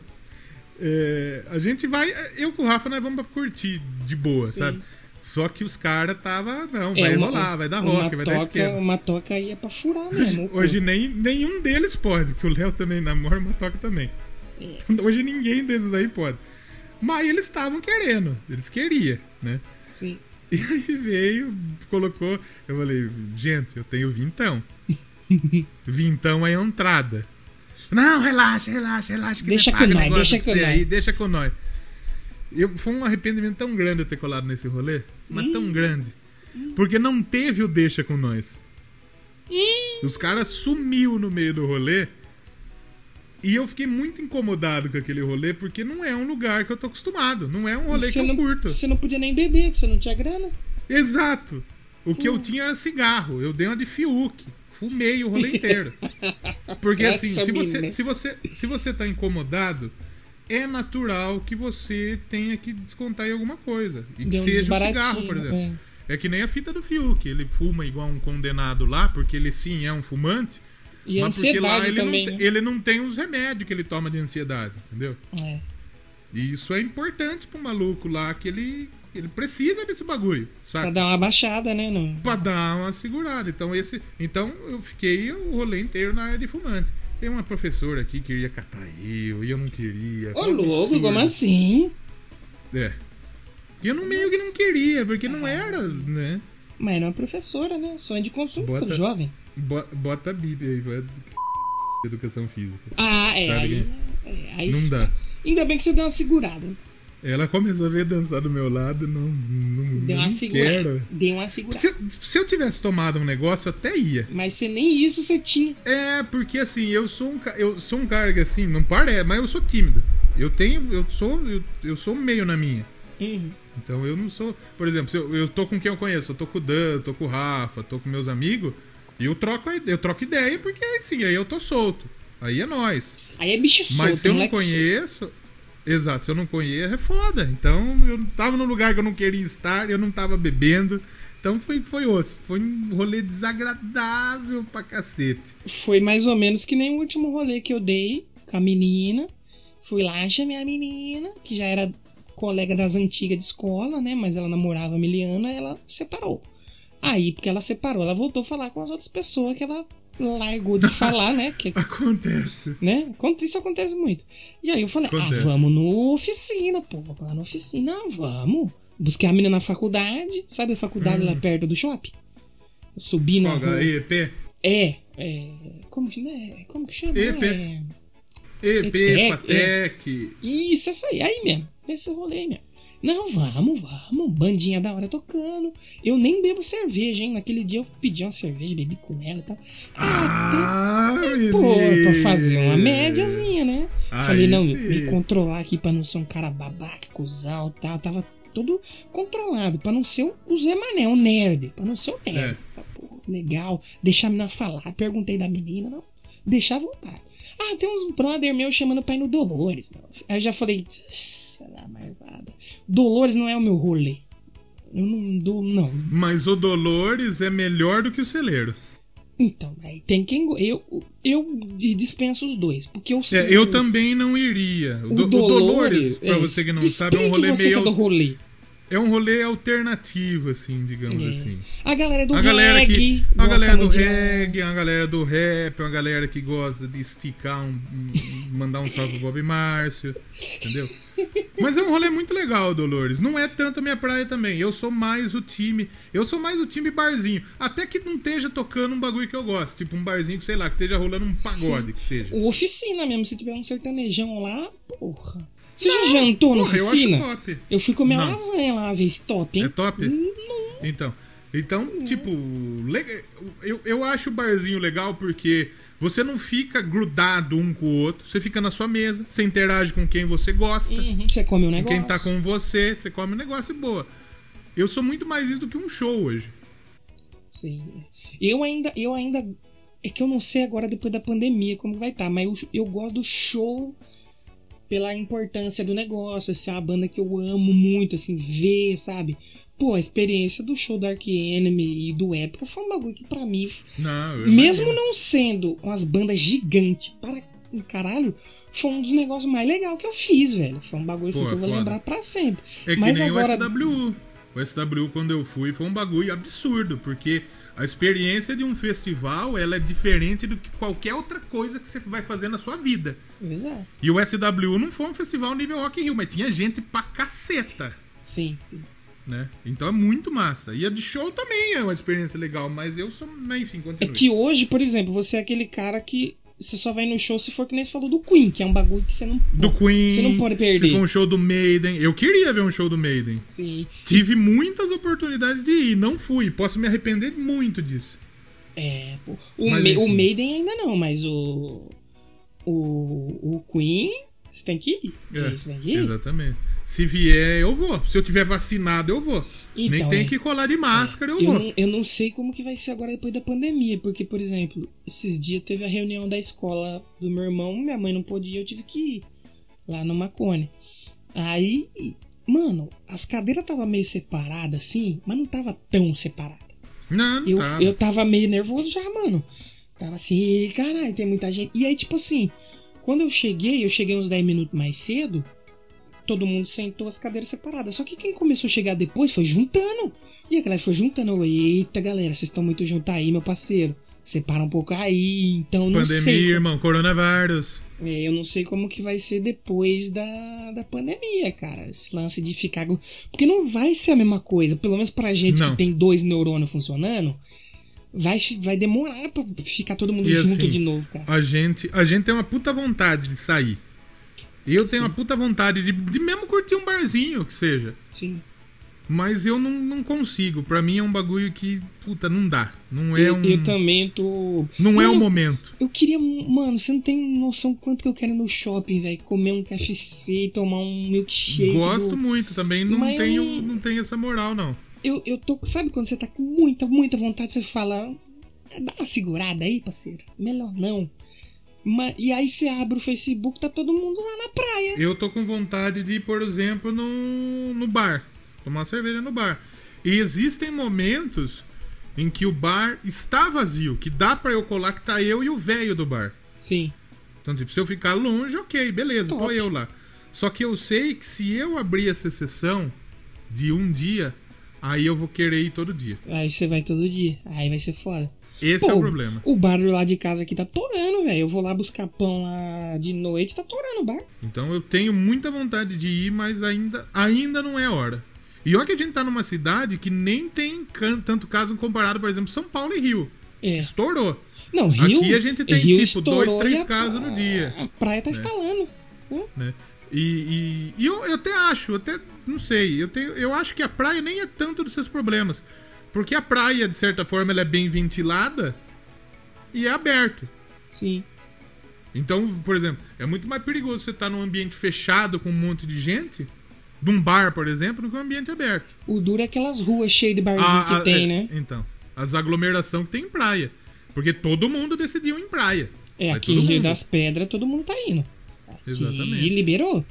a gente vai... Eu com o Rafa, nós vamos pra curtir de boa, sim, sabe? Só que os caras tava... Não, vai rolar, vai dar rock, vai dar esquema. Uma toca ia pra furar mesmo. Hoje nenhum deles pode, porque o Léo também namora uma toca também. Então, hoje ninguém desses aí pode. Mas eles estavam querendo, eles queriam, né? Sim. E aí veio, colocou... Eu falei, gente, eu tenho vintão. Vintão é a entrada. Não, relaxa. Que deixa com nós, deixa com nós. Foi um arrependimento tão grande eu ter colado nesse rolê, mas tão grande. Porque não teve o deixa com nós. Os caras sumiu no meio do rolê E eu fiquei muito incomodado com aquele rolê, porque não é um lugar que eu tô acostumado. Não é um rolê que eu curto. Você não podia nem beber, porque você não tinha grana. Exato. O que eu tinha era cigarro. Eu dei uma de Fiuk. Fumei o rolê inteiro. Porque assim, se você tá incomodado, é natural que você tenha que descontar em alguma coisa. E que seja o cigarro, por exemplo. É que nem a fita do Fiuk. Ele fuma igual um condenado lá, porque ele sim é um fumante. E mas porque lá ele, também, não, né? Ele não tem os remédios que ele toma de ansiedade, entendeu? É. E isso é importante pro maluco lá, que ele precisa desse bagulho, sabe? Pra dar uma baixada, né? Não. Pra dar uma segurada. Então eu fiquei o rolê inteiro na área de fumante. Tem uma professora aqui que queria catar eu, e eu não queria. Ô, louco, como assim? É. E eu no meio que não queria, porque não era, né? Mas era uma professora, né? Sonho de consumo do jovem. Bota a Bíblia aí, vai. Educação física. Ah, é. Aí não dá. Ainda bem que você deu uma segurada. Ela começou a ver dançar do meu lado, não deu uma segurada. Deu uma segurada. Se eu tivesse tomado um negócio, eu até ia. Mas você nem isso você tinha. É, porque assim, eu sou um cara que assim, não parece, mas eu sou tímido. Eu sou meio na minha. Uhum. Então eu não sou. Por exemplo, se eu tô com quem eu conheço, eu tô com o Dan, eu tô com o Rafa, eu tô com meus amigos. E eu troco ideia, porque assim, aí eu tô solto. Aí é nóis. Aí é bicho solto. Mas se eu não conheço... Exato, se eu não conheço, é foda. Então, eu tava num lugar que eu não queria estar, eu não tava bebendo. Então, foi osso. Foi um rolê desagradável pra cacete. Foi mais ou menos que nem o último rolê que eu dei com a menina. Fui lá, chamei a menina, que já era colega das antigas de escola, né? Mas ela namorava a Miliana, ela separou. Aí, porque ela separou, ela voltou a falar com as outras pessoas que ela largou de falar, né? Que, acontece. Né? Isso acontece muito. E aí eu falei, vamos no oficina, pô. Vamos lá na oficina, vamos. Busquei a menina na faculdade, sabe a faculdade lá perto do shopping? Eu subi na rua. EP? É. Como que chama? EP, Fatec. Isso, essa aí. Aí mesmo, nesse rolê mesmo. Não, vamos, bandinha da hora tocando. Eu nem bebo cerveja, hein? Naquele dia eu pedi uma cerveja, bebi com ela e tal. Pra fazer uma médiazinha, né? Ai, falei, não, me controlar aqui pra não ser um cara babaca, cuzão e tal. Tava todo controlado, pra não ser o Zé Mané, o nerd. Pra não ser o nerd. É. Pô, legal, deixar a menina falar. Perguntei da menina, não. Deixar à vontade. Ah, tem uns brother meu chamando pra ir no Dolores, meu. Aí eu já falei... Dolores não é o meu rolê. Eu não dou, não. Mas o Dolores é melhor do que o Celeiro. Então, aí tem quem... Eu dispenso os dois, porque eu também não iria. O Dolores, pra você que não sabe, é um rolê meio... É um rolê alternativo, assim, digamos assim. A galera é do reggae. A galera do reggae, a galera do rap, a galera que gosta de esticar, mandar um salve pro Bob Márcio, entendeu? Mas é um rolê muito legal, Dolores. Não é tanto a minha praia também. Eu sou mais o time barzinho. Até que não esteja tocando um bagulho que eu gosto. Tipo um barzinho, sei lá, que esteja rolando um pagode, sim, que seja. Ou oficina mesmo. Se tiver um sertanejão lá, porra. Você não, já jantou na oficina? Eu acho top. Eu fui comer uma lasanha lá uma vez, top, hein? É top? Não. Então sim, tipo, eu acho o barzinho legal porque você não fica grudado um com o outro, você fica na sua mesa, você interage com quem você gosta. Uhum, você come um negócio. Quem tá com você come um negócio e boa. Eu sou muito mais isso do que um show hoje. Sim. Eu ainda... É que eu não sei agora, depois da pandemia, como vai estar, mas eu gosto do show... Pela importância do negócio, essa é uma banda que eu amo muito, assim, ver, sabe? Pô, a experiência do show do Arch Enemy e do Épica foi um bagulho que pra mim... mesmo não sendo umas bandas gigantes para o caralho, foi um dos negócios mais legais que eu fiz, velho. Foi um bagulho que eu vou lembrar pra sempre. É que mas nem agora... O SW, quando eu fui, foi um bagulho absurdo, porque... A experiência de um festival, ela é diferente do que qualquer outra coisa que você vai fazer na sua vida. Exato. E o SW não foi um festival nível Rock in Rio, mas tinha gente pra caceta. Sim. Né? Então é muito massa. E a de show também é uma experiência legal, mas eu sou... Enfim, continue. É que hoje, por exemplo, você é aquele cara que... Você só vai no show se for que nem você falou do Queen, que é um bagulho que você não pode. Do Queen. Você não pode perder. Se for um show do Maiden. Eu queria ver um show do Maiden. Sim. Tive muitas oportunidades de ir, não fui. Posso me arrepender muito disso. É, pô. O Maiden ainda não, mas o. o Queen, vocês têm que ir. Vocês têm que ir. Exatamente. Se vier, eu vou. Se eu tiver vacinado, eu vou. Então, nem tem que colar de máscara, eu vou. Eu não sei como que vai ser agora depois da pandemia, porque, por exemplo, esses dias teve a reunião da escola do meu irmão, minha mãe não podia, eu tive que ir lá no Macone. Aí, mano, as cadeiras estavam meio separadas, assim, mas não tava tão separada. Não, eu tava meio nervoso já, mano. Tava assim, caralho, tem muita gente. E aí, tipo assim, quando eu cheguei uns 10 minutos mais cedo. Todo mundo sentou as cadeiras separadas. Só que quem começou a chegar depois foi juntando. E a galera foi juntando. Eita, galera, vocês estão muito juntos aí, meu parceiro. Separa um pouco aí, então não sei. Pandemia, irmão, coronavírus. É, eu não sei como que vai ser depois da pandemia, cara. Esse lance de ficar... Porque não vai ser a mesma coisa. Pelo menos pra gente não, que tem 2 neurônios funcionando... Vai demorar pra ficar todo mundo e junto assim, de novo, cara. A gente tem uma puta vontade de sair. Eu tenho, sim, uma puta vontade de mesmo curtir um barzinho, que seja. Sim. Mas eu não consigo. Pra mim é um bagulho que, puta, não dá. Não é um... Eu também tô... Não é o momento. Eu queria... Mano, você não tem noção quanto que eu quero ir no shopping, velho. Comer um KFC, tomar um milkshake. Gosto muito também. Não tenho essa moral, não. Eu tô... Sabe quando você tá com muita, muita vontade, você fala... Dá uma segurada aí, parceiro. Melhor não. E aí você abre o Facebook, tá todo mundo lá na praia. Eu tô com vontade de ir, por exemplo, no bar. Tomar uma cerveja no bar. E existem momentos em que o bar está vazio, que dá pra eu colar, que tá eu e o velho do bar. Sim. Então, tipo, se eu ficar longe, ok, beleza, top. Tô eu lá. Só que eu sei que se eu abrir essa sessão de um dia, aí eu vou querer ir todo dia. Aí você vai todo dia, aí vai ser foda. Esse é o problema. O bar lá de casa aqui tá torando, velho. Eu vou lá buscar pão lá de noite, tá torando o bar. Então eu tenho muita vontade de ir, mas ainda não é a hora. E olha que a gente tá numa cidade que nem tem tanto caso comparado, por exemplo, São Paulo e Rio. É. Estourou. Não, Rio... Aqui a gente tem, Rio tipo, 2, 3 casos no dia. A praia tá estalando. Né? E eu até acho, não sei, eu acho que a praia nem é tanto dos seus problemas. Porque a praia, de certa forma, ela é bem ventilada e é aberta. Sim. Então, por exemplo, é muito mais perigoso você estar num ambiente fechado com um monte de gente, de um bar, por exemplo, do que um ambiente aberto. O duro é aquelas ruas cheias de barzinho que tem, né? Então, as aglomerações que tem em praia. Porque todo mundo decidiu em praia. É, aqui em Rio das Pedras todo mundo tá indo. Aqui, exatamente. E liberou.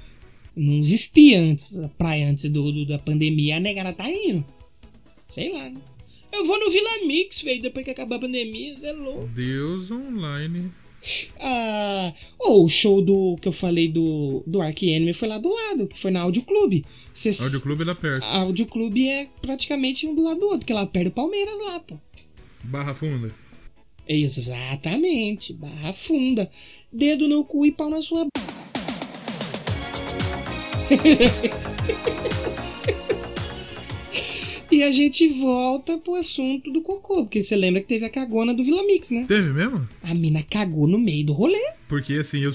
Não existia antes a praia, antes da pandemia, a negada tá indo. Sei lá, né? Eu vou no Vila Mix, velho, depois que acabar a pandemia, você é louco. Deus online. O show que eu falei do Ark-Enemy foi lá do lado, que foi na Audio Clube. Audio Clube é lá perto. A Audio Clube é praticamente um do lado do outro, que é lá perto do Palmeiras lá, pô. Barra Funda. Exatamente, Barra Funda. Dedo no cu e pau na sua... E a gente volta pro assunto do cocô, porque você lembra que teve a cagona do Vila Mix, né? Teve mesmo? A mina cagou no meio do rolê. Porque assim, eu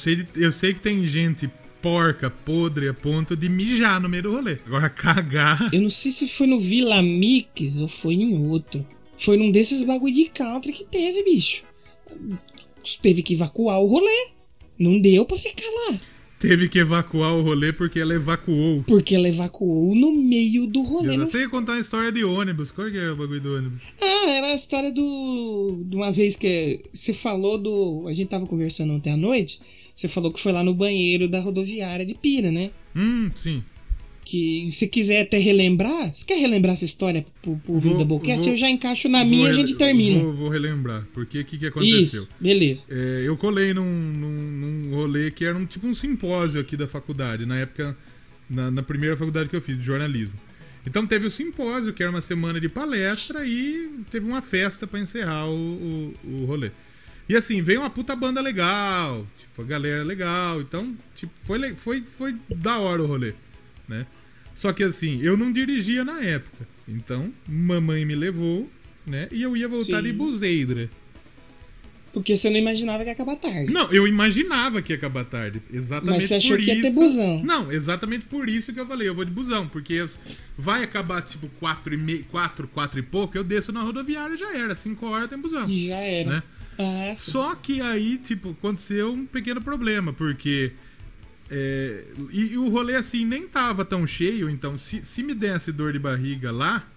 sei que tem gente porca, podre, a ponto de mijar no meio do rolê. Agora cagar... Eu não sei se foi no Vila Mix ou foi em outro. Foi num desses bagulho de country que teve, bicho. Teve que evacuar o rolê. Não deu pra ficar lá. Teve que evacuar o rolê porque ela evacuou. Porque ela evacuou no meio do rolê. Eu não sei contar a história de ônibus. Qual que era o bagulho do ônibus? Ah, era a história de uma vez que você falou do... A gente tava conversando ontem à noite. Você falou que foi lá no banheiro da rodoviária de Pira, né? Sim. Que se quiser até relembrar... Você quer relembrar essa história pro Vida Bocast? Eu já encaixo na minha e a gente termina. Vou relembrar, porque o que aconteceu? Isso, beleza. É, eu colei num rolê que era um simpósio aqui da faculdade, na época, na primeira faculdade que eu fiz, de jornalismo. Então teve o simpósio, que era uma semana de palestra, e teve uma festa pra encerrar o rolê. E assim, veio uma puta banda legal, tipo, a galera legal, então tipo, foi da hora o rolê, né? Só que assim, eu não dirigia na época. Então, mamãe me levou, né? E eu ia voltar, sim, de buzeira. Porque você não imaginava que ia acabar tarde. Não, eu imaginava que ia acabar tarde. Exatamente por isso. Mas você achou que ia ter busão. Não, exatamente por isso que eu falei, eu vou de busão. Porque vai acabar tipo 4 e pouco, eu desço na rodoviária e já era. 5 horas tem busão. E já era. Né? É. Só que aí, tipo, aconteceu um pequeno problema, porque... É, e o rolê, assim, nem tava tão cheio, então se me desse dor de barriga lá,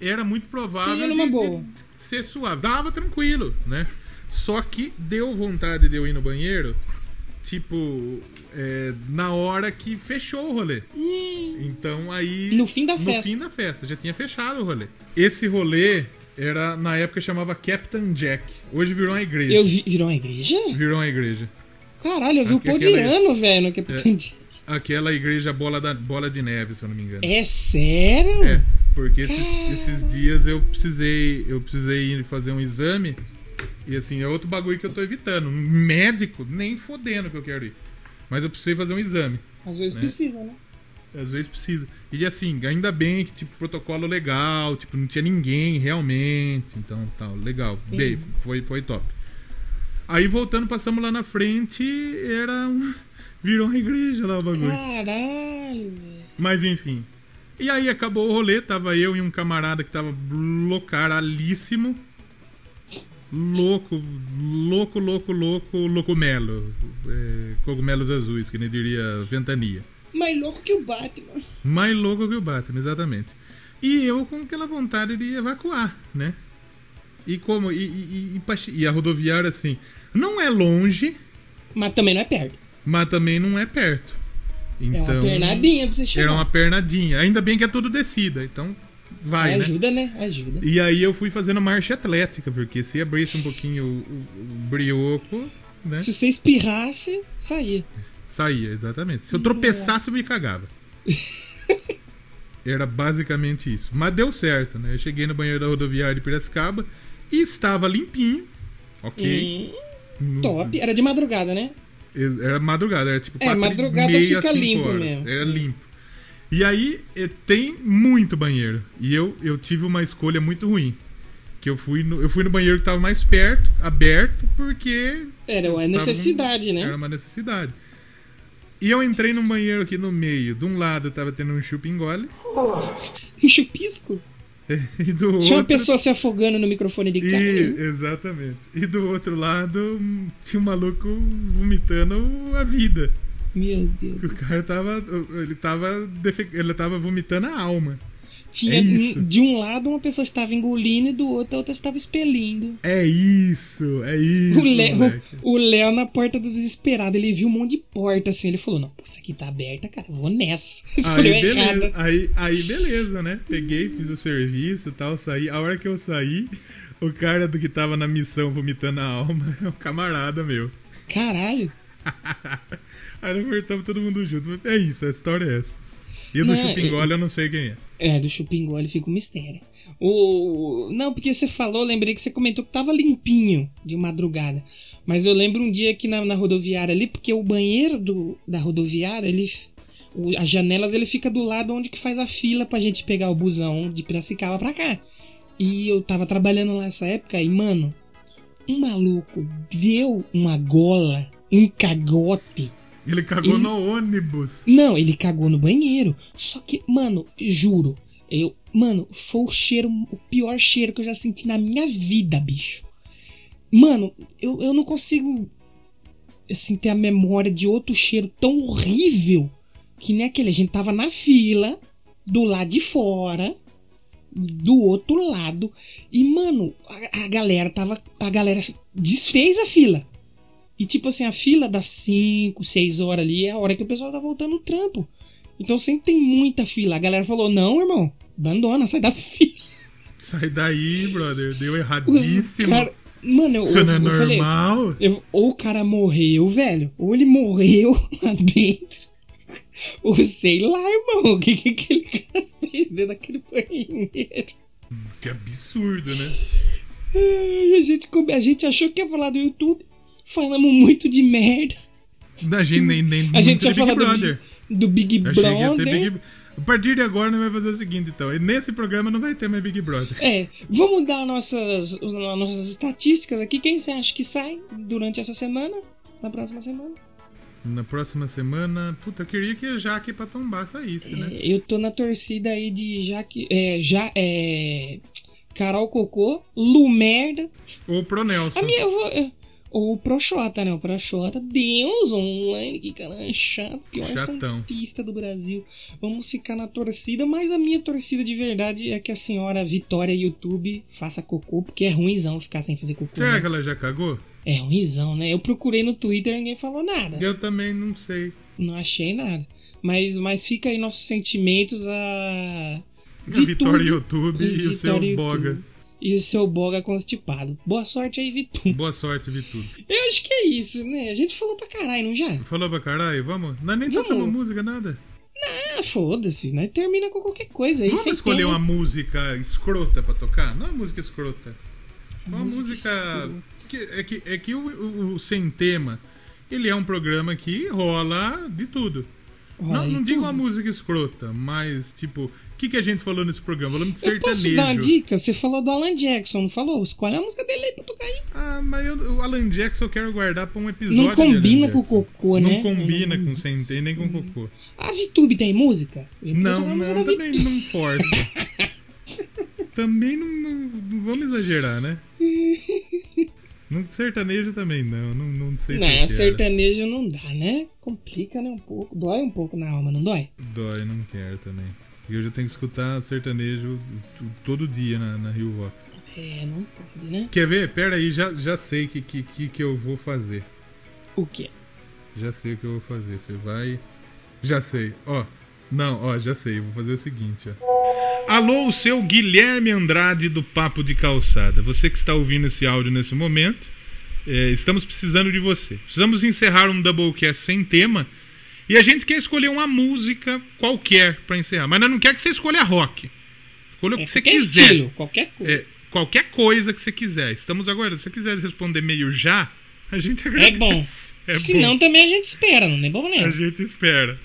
era muito provável de ser suave. Dava tranquilo, né? Só que deu vontade de eu ir no banheiro, tipo, na hora que fechou o rolê. Então aí... No fim da festa. Já tinha fechado o rolê. Esse rolê era, na época, chamava Captain Jack. Hoje virou uma igreja. Virou uma igreja? Virou uma igreja. Caralho, eu vi o Podiano, velho, Captain Jack. Aquela igreja bola de neve, se eu não me engano. É sério? É, porque esses dias eu precisei ir fazer um exame. E assim, é outro bagulho que eu tô evitando. Médico, nem fodendo que eu quero ir. Mas eu precisei fazer um exame. Às vezes precisa, né? Às vezes precisa. E assim, ainda bem que, tipo, protocolo legal. Tipo, não tinha ninguém realmente. Então, tal, legal. Bem, foi top. Aí, voltando, passamos lá na frente. Virou uma igreja lá o bagulho. Caralho! Mas, enfim. E aí, acabou o rolê. Tava eu e um camarada que tava loucaralíssimo. Loucomelo. Cogumelos azuis, que nem diria Ventania. Mais louco que o Batman. Mais louco que o Batman, exatamente. E eu com aquela vontade de evacuar, né? E a rodoviária, assim, não é longe. Mas também não é perto. Então, é uma pernadinha pra você chegar. Era uma pernadinha. Ainda bem que é tudo descida, então... Vai, ajuda, né? Ajuda. E aí eu fui fazendo marcha atlética, porque se abrisse um pouquinho o brioco, né? Se você espirrasse, saía. Saía, exatamente. Se eu tropeçasse, eu me cagava. Era basicamente isso. Mas deu certo, né? Eu cheguei no banheiro da rodoviária de Piracicaba e estava limpinho. Ok. Top. Era de madrugada, né? Era madrugada. Era tipo 4h30 às 5 horas. Mesmo. Era limpo. E aí, tem muito banheiro. E eu tive uma escolha muito ruim. Que eu fui no banheiro que tava mais perto, aberto, porque... Era uma necessidade, né? Era uma necessidade. E eu entrei num banheiro aqui no meio. De um lado, eu tava tendo um chupingole. Um chupisco? E do outro... Tinha uma pessoa se afogando no microfone de carro. Exatamente. E do outro lado, tinha um maluco vomitando a vida. Meu Deus. O cara tava vomitando a alma. Tinha de um lado uma pessoa estava engolindo e do outro a outra estava expelindo. É isso. O Léo na porta do desesperado, ele viu um monte de porta assim, ele falou: "Não, isso aqui tá aberta, cara, vou nessa". Escolheu errada. Aí beleza, né? Peguei, fiz o serviço, tal, saí. A hora que eu saí, o cara do que tava na missão vomitando a alma é um camarada meu. Caralho. Aí nós voltamos todo mundo junto. É isso, a história é essa. E o do Chupingole eu não sei quem é. É, do Chupingole fica um mistério. Não, porque você falou, lembrei que você comentou que tava limpinho de madrugada. Mas eu lembro um dia aqui na rodoviária ali, porque o banheiro da rodoviária, as janelas, ele fica do lado onde que faz a fila pra gente pegar o busão de Piracicaba pra cá. E eu tava trabalhando lá nessa época e, mano, um maluco deu uma gola, um cagote. Ele cagou no ônibus. Não, ele cagou no banheiro. Só que, mano, juro. Foi o pior cheiro que eu já senti na minha vida, bicho. Mano, eu não consigo, assim, ter a memória de outro cheiro tão horrível que nem aquele. A gente tava na fila, do lado de fora, do outro lado. E, mano, a galera desfez a fila. E tipo assim, a fila das 5, 6 horas ali é a hora que o pessoal tá voltando o trampo. Então sempre tem muita fila. A galera falou: "Não, irmão, abandona, sai da fila. Sai daí, brother, deu erradíssimo". Mano, isso não é normal. Ou o cara morreu, velho, ou ele morreu lá dentro. Ou sei lá, irmão, o que aquele cara fez dentro daquele banheiro. Que absurdo, né? Ai, a gente achou que ia falar do YouTube. Falamos muito de merda. Da gente nem a gente já falou do Big Brother. A partir de agora nós vamos fazer o seguinte, então. Nesse programa não vai ter mais Big Brother. É, vamos dar nossas estatísticas aqui. Quem você acha que sai durante essa semana? Na próxima semana? Puta, eu queria que a Jaque pra tombar saísse, né? Eu tô na torcida aí de Jaque... Carol Cocô, Lu Merda. Ou Pro Nelson. Ou o Proxota, né? O Proxota, Deus online, que cara chato, pior santista do Brasil. Vamos ficar na torcida, mas a minha torcida de verdade é que a senhora Vitória YouTube faça cocô, porque é ruimzão ficar sem fazer cocô. Será, né? Que ela já cagou? É ruimzão, né? Eu procurei no Twitter e ninguém falou nada. Eu também não sei. Não achei nada. Mas fica aí nossos sentimentos a... Vitória YouTube e o seu YouTube. Boga. E o seu boga constipado. Boa sorte aí, Viih Tube. Boa sorte, Viih Tube. Eu acho que é isso, né? A gente falou pra caralho, não já? Falou pra caralho? Vamos? Nós nem tocamos música, nada? Não, foda-se. Nós termina com qualquer coisa aí. Vamos escolher uma música escrota pra tocar? Não é uma música escrota. Uma música... É que o Sem Tema, ele é um programa que rola de tudo. Não digo uma música escrota, mas tipo... O que a gente falou nesse programa? Falamos de sertanejo. Eu posso dar uma dica? Você falou do Alan Jackson, não falou? Escolhe a música dele aí pra tocar aí. Ah, mas o Alan Jackson eu quero guardar pra um episódio. Não combina com o cocô, né? Não combina com o Centeno nem com o cocô. A Viih Tube tem música? Não, também não força. Também não vamos exagerar, né? No sertanejo também não sei se é. Não, sertanejo não dá, né? Complica, né, um pouco. Dói um pouco na alma, não dói? Dói, não quero também. E hoje eu tenho que escutar sertanejo todo dia na Rio Vox. É, não pode, né? Quer ver? Pera aí, já sei o que eu vou fazer. O quê? Já sei o que eu vou fazer. Você vai... Já sei. Já sei. Eu vou fazer o seguinte, ó. Alô, o seu Guilherme Andrade do Papo de Calçada. Você que está ouvindo esse áudio nesse momento, estamos precisando de você. Precisamos encerrar um Doublecast sem tema... E a gente quer escolher uma música qualquer pra encerrar. Mas nós não quer que você escolha rock. Escolha o que você quiser. Estilo, qualquer coisa. Qualquer coisa que você quiser. Estamos agora. Se você quiser responder meio já, a gente agradece. É bom. Se não, também a gente espera. Não é bom, né? A gente espera.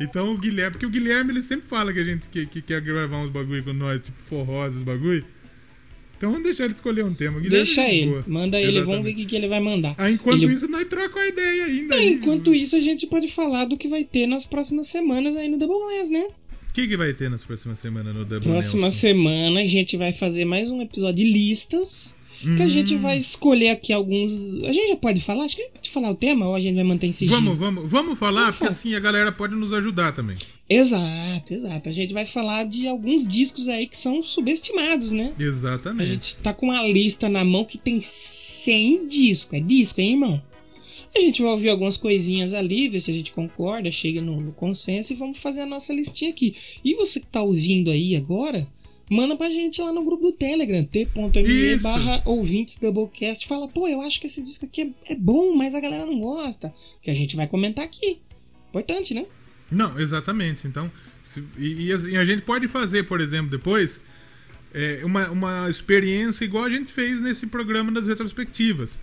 Então o Guilherme... Porque o Guilherme, ele sempre fala que a gente que quer gravar uns bagulho pra nós, tipo forrosos, bagulho. Então vamos deixar ele escolher um tema. Guilherme, deixa ele, boa. Manda ele, exatamente. Vamos ver o que ele vai mandar. Enquanto isso, nós trocamos a ideia ainda. Enquanto isso, a gente pode falar do que vai ter nas próximas semanas aí no Doublecast, né? O que vai ter nas próximas semanas no Doublecast? Próxima semana a gente vai fazer mais um episódio de listas, que a gente vai escolher aqui alguns... A gente já pode falar? Acho que a gente pode falar o tema ou a gente vai manter em sigilo? Vamos falar, porque assim a galera pode nos ajudar também. Exato. A gente vai falar de alguns discos aí que são subestimados, né? Exatamente. A gente tá com uma lista na mão que tem 100 discos. É disco, hein, irmão? A gente vai ouvir algumas coisinhas ali, ver se a gente concorda, chega no consenso e vamos fazer a nossa listinha aqui. E você que tá ouvindo aí agora, manda pra gente lá no grupo do Telegram, t.me/ouvintes Doublecast. Fala, pô, eu acho que esse disco aqui é bom, mas a galera não gosta. Que a gente vai comentar aqui. Importante, né? Não, exatamente. Então, e a gente pode fazer, por exemplo, depois, uma experiência igual a gente fez nesse programa das retrospectivas.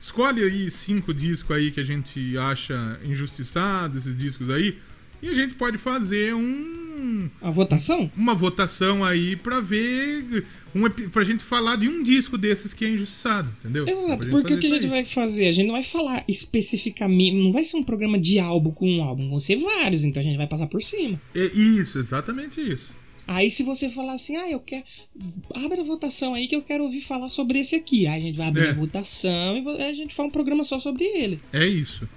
Escolhe aí 5 discos aí que a gente acha injustiçado, esses discos aí, e a gente pode fazer uma votação? Uma votação aí pra ver... pra gente falar de um disco desses que é injustiçado, entendeu? Exato, porque o que a gente vai fazer? A gente não vai falar especificamente... Não vai ser um programa de álbum com um álbum. Vão ser vários, então a gente vai passar por cima. É isso, exatamente isso. Aí se você falar assim, eu quero... Abre a votação aí que eu quero ouvir falar sobre esse aqui. Aí a gente vai abrir a votação e a gente faz um programa só sobre ele. É isso.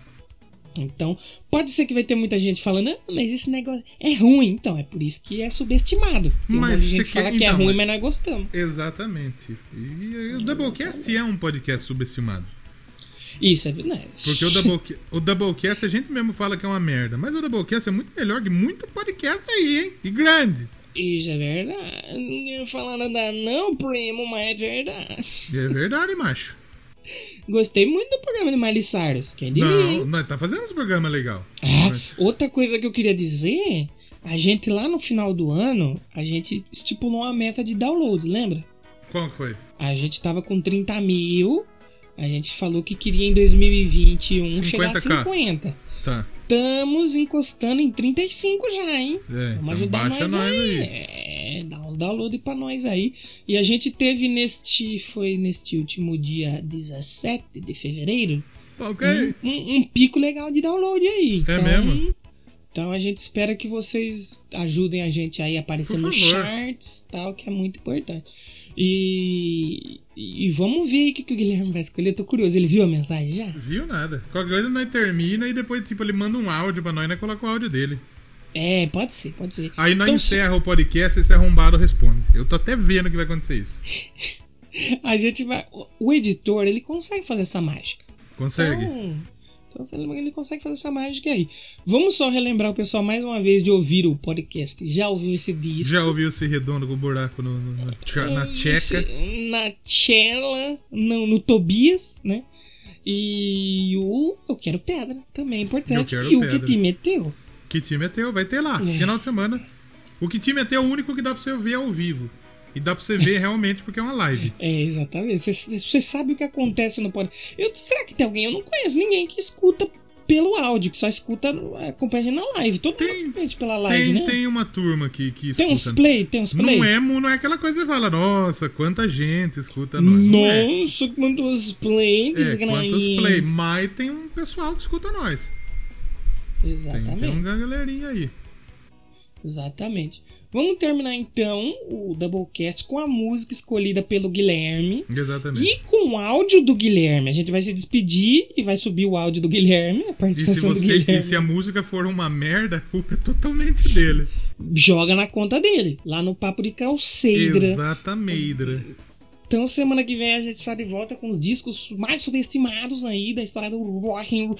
Então, pode ser que vai ter muita gente falando, mas esse negócio é ruim, então é por isso que é subestimado. Mas a gente fala que é ruim, mas nós gostamos. Exatamente. E o Doublecast é um podcast subestimado. Isso, é verdade. Porque o Doublecast a gente mesmo fala que é uma merda, mas o Doublecast é muito melhor que muito podcast aí, hein? E grande. Isso é verdade. Ninguém vai falar nada não, primo, mas é verdade. É verdade, macho. Gostei muito do programa de Miley Cyrus. Quem diria? Não, tá fazendo esse programa legal. Outra coisa que eu queria dizer, a gente lá no final do ano, a gente estipulou uma meta de download, lembra? Qual que foi? A gente tava com 30 mil. A gente falou que queria em 2021 chegar a 50. Tá. Estamos encostando em 35 já, hein? Vamos ajudar nós aí. Dá uns downloads pra nós aí. E a gente teve neste último dia 17 de fevereiro. Ok. Um pico legal de download aí. É então, mesmo? Então a gente espera que vocês ajudem a gente aí a aparecer nos charts, tal, que é muito importante. E vamos ver o que o Guilherme vai escolher. Eu tô curioso, ele viu a mensagem já? Viu nada. Qualquer coisa nós termina e depois tipo ele manda um áudio pra nós e nós coloca o áudio dele. É, pode ser, pode ser. Aí nós então, encerra o podcast e esse arrombado responde. Eu tô até vendo que vai acontecer isso. A gente vai... O editor, ele consegue fazer essa mágica. Consegue. Então ele consegue fazer essa mágica aí. Vamos só relembrar o pessoal mais uma vez de ouvir o podcast. Já ouviu esse disco? Já ouviu esse redondo com buraco na tcheca? Na tchela, no Tobias, né? E o Eu Quero Pedra, também é importante. E pedra. O Que Te Meteu. Que Te Meteu, vai ter lá, final de semana. O Que Te Meteu é o único que dá pra você ver ao vivo. E dá pra você ver realmente porque é uma live. É, exatamente. Você sabe o que acontece no podcast. Será que tem alguém? Eu não conheço ninguém que escuta pelo áudio, que só escuta, acompanha na live. Todo mundo pela live, né? Tem uma turma que escuta. Tem uns play. Não é aquela coisa que fala, nossa, quanta gente escuta nós. Nossa, não é. Quantos play, quantos play. Mas tem um pessoal que escuta nós. Exatamente. Tem uma galerinha aí. Exatamente. Vamos terminar então o Doublecast com a música escolhida pelo Guilherme. Exatamente. E com o áudio do Guilherme. A gente vai se despedir e vai subir o áudio do Guilherme. A participação do Guilherme. E se a música for uma merda, a culpa é totalmente dele. Joga na conta dele, lá no Papo de Calceira. Exatamente. Então semana que vem a gente está de volta com os discos mais subestimados aí da história do rock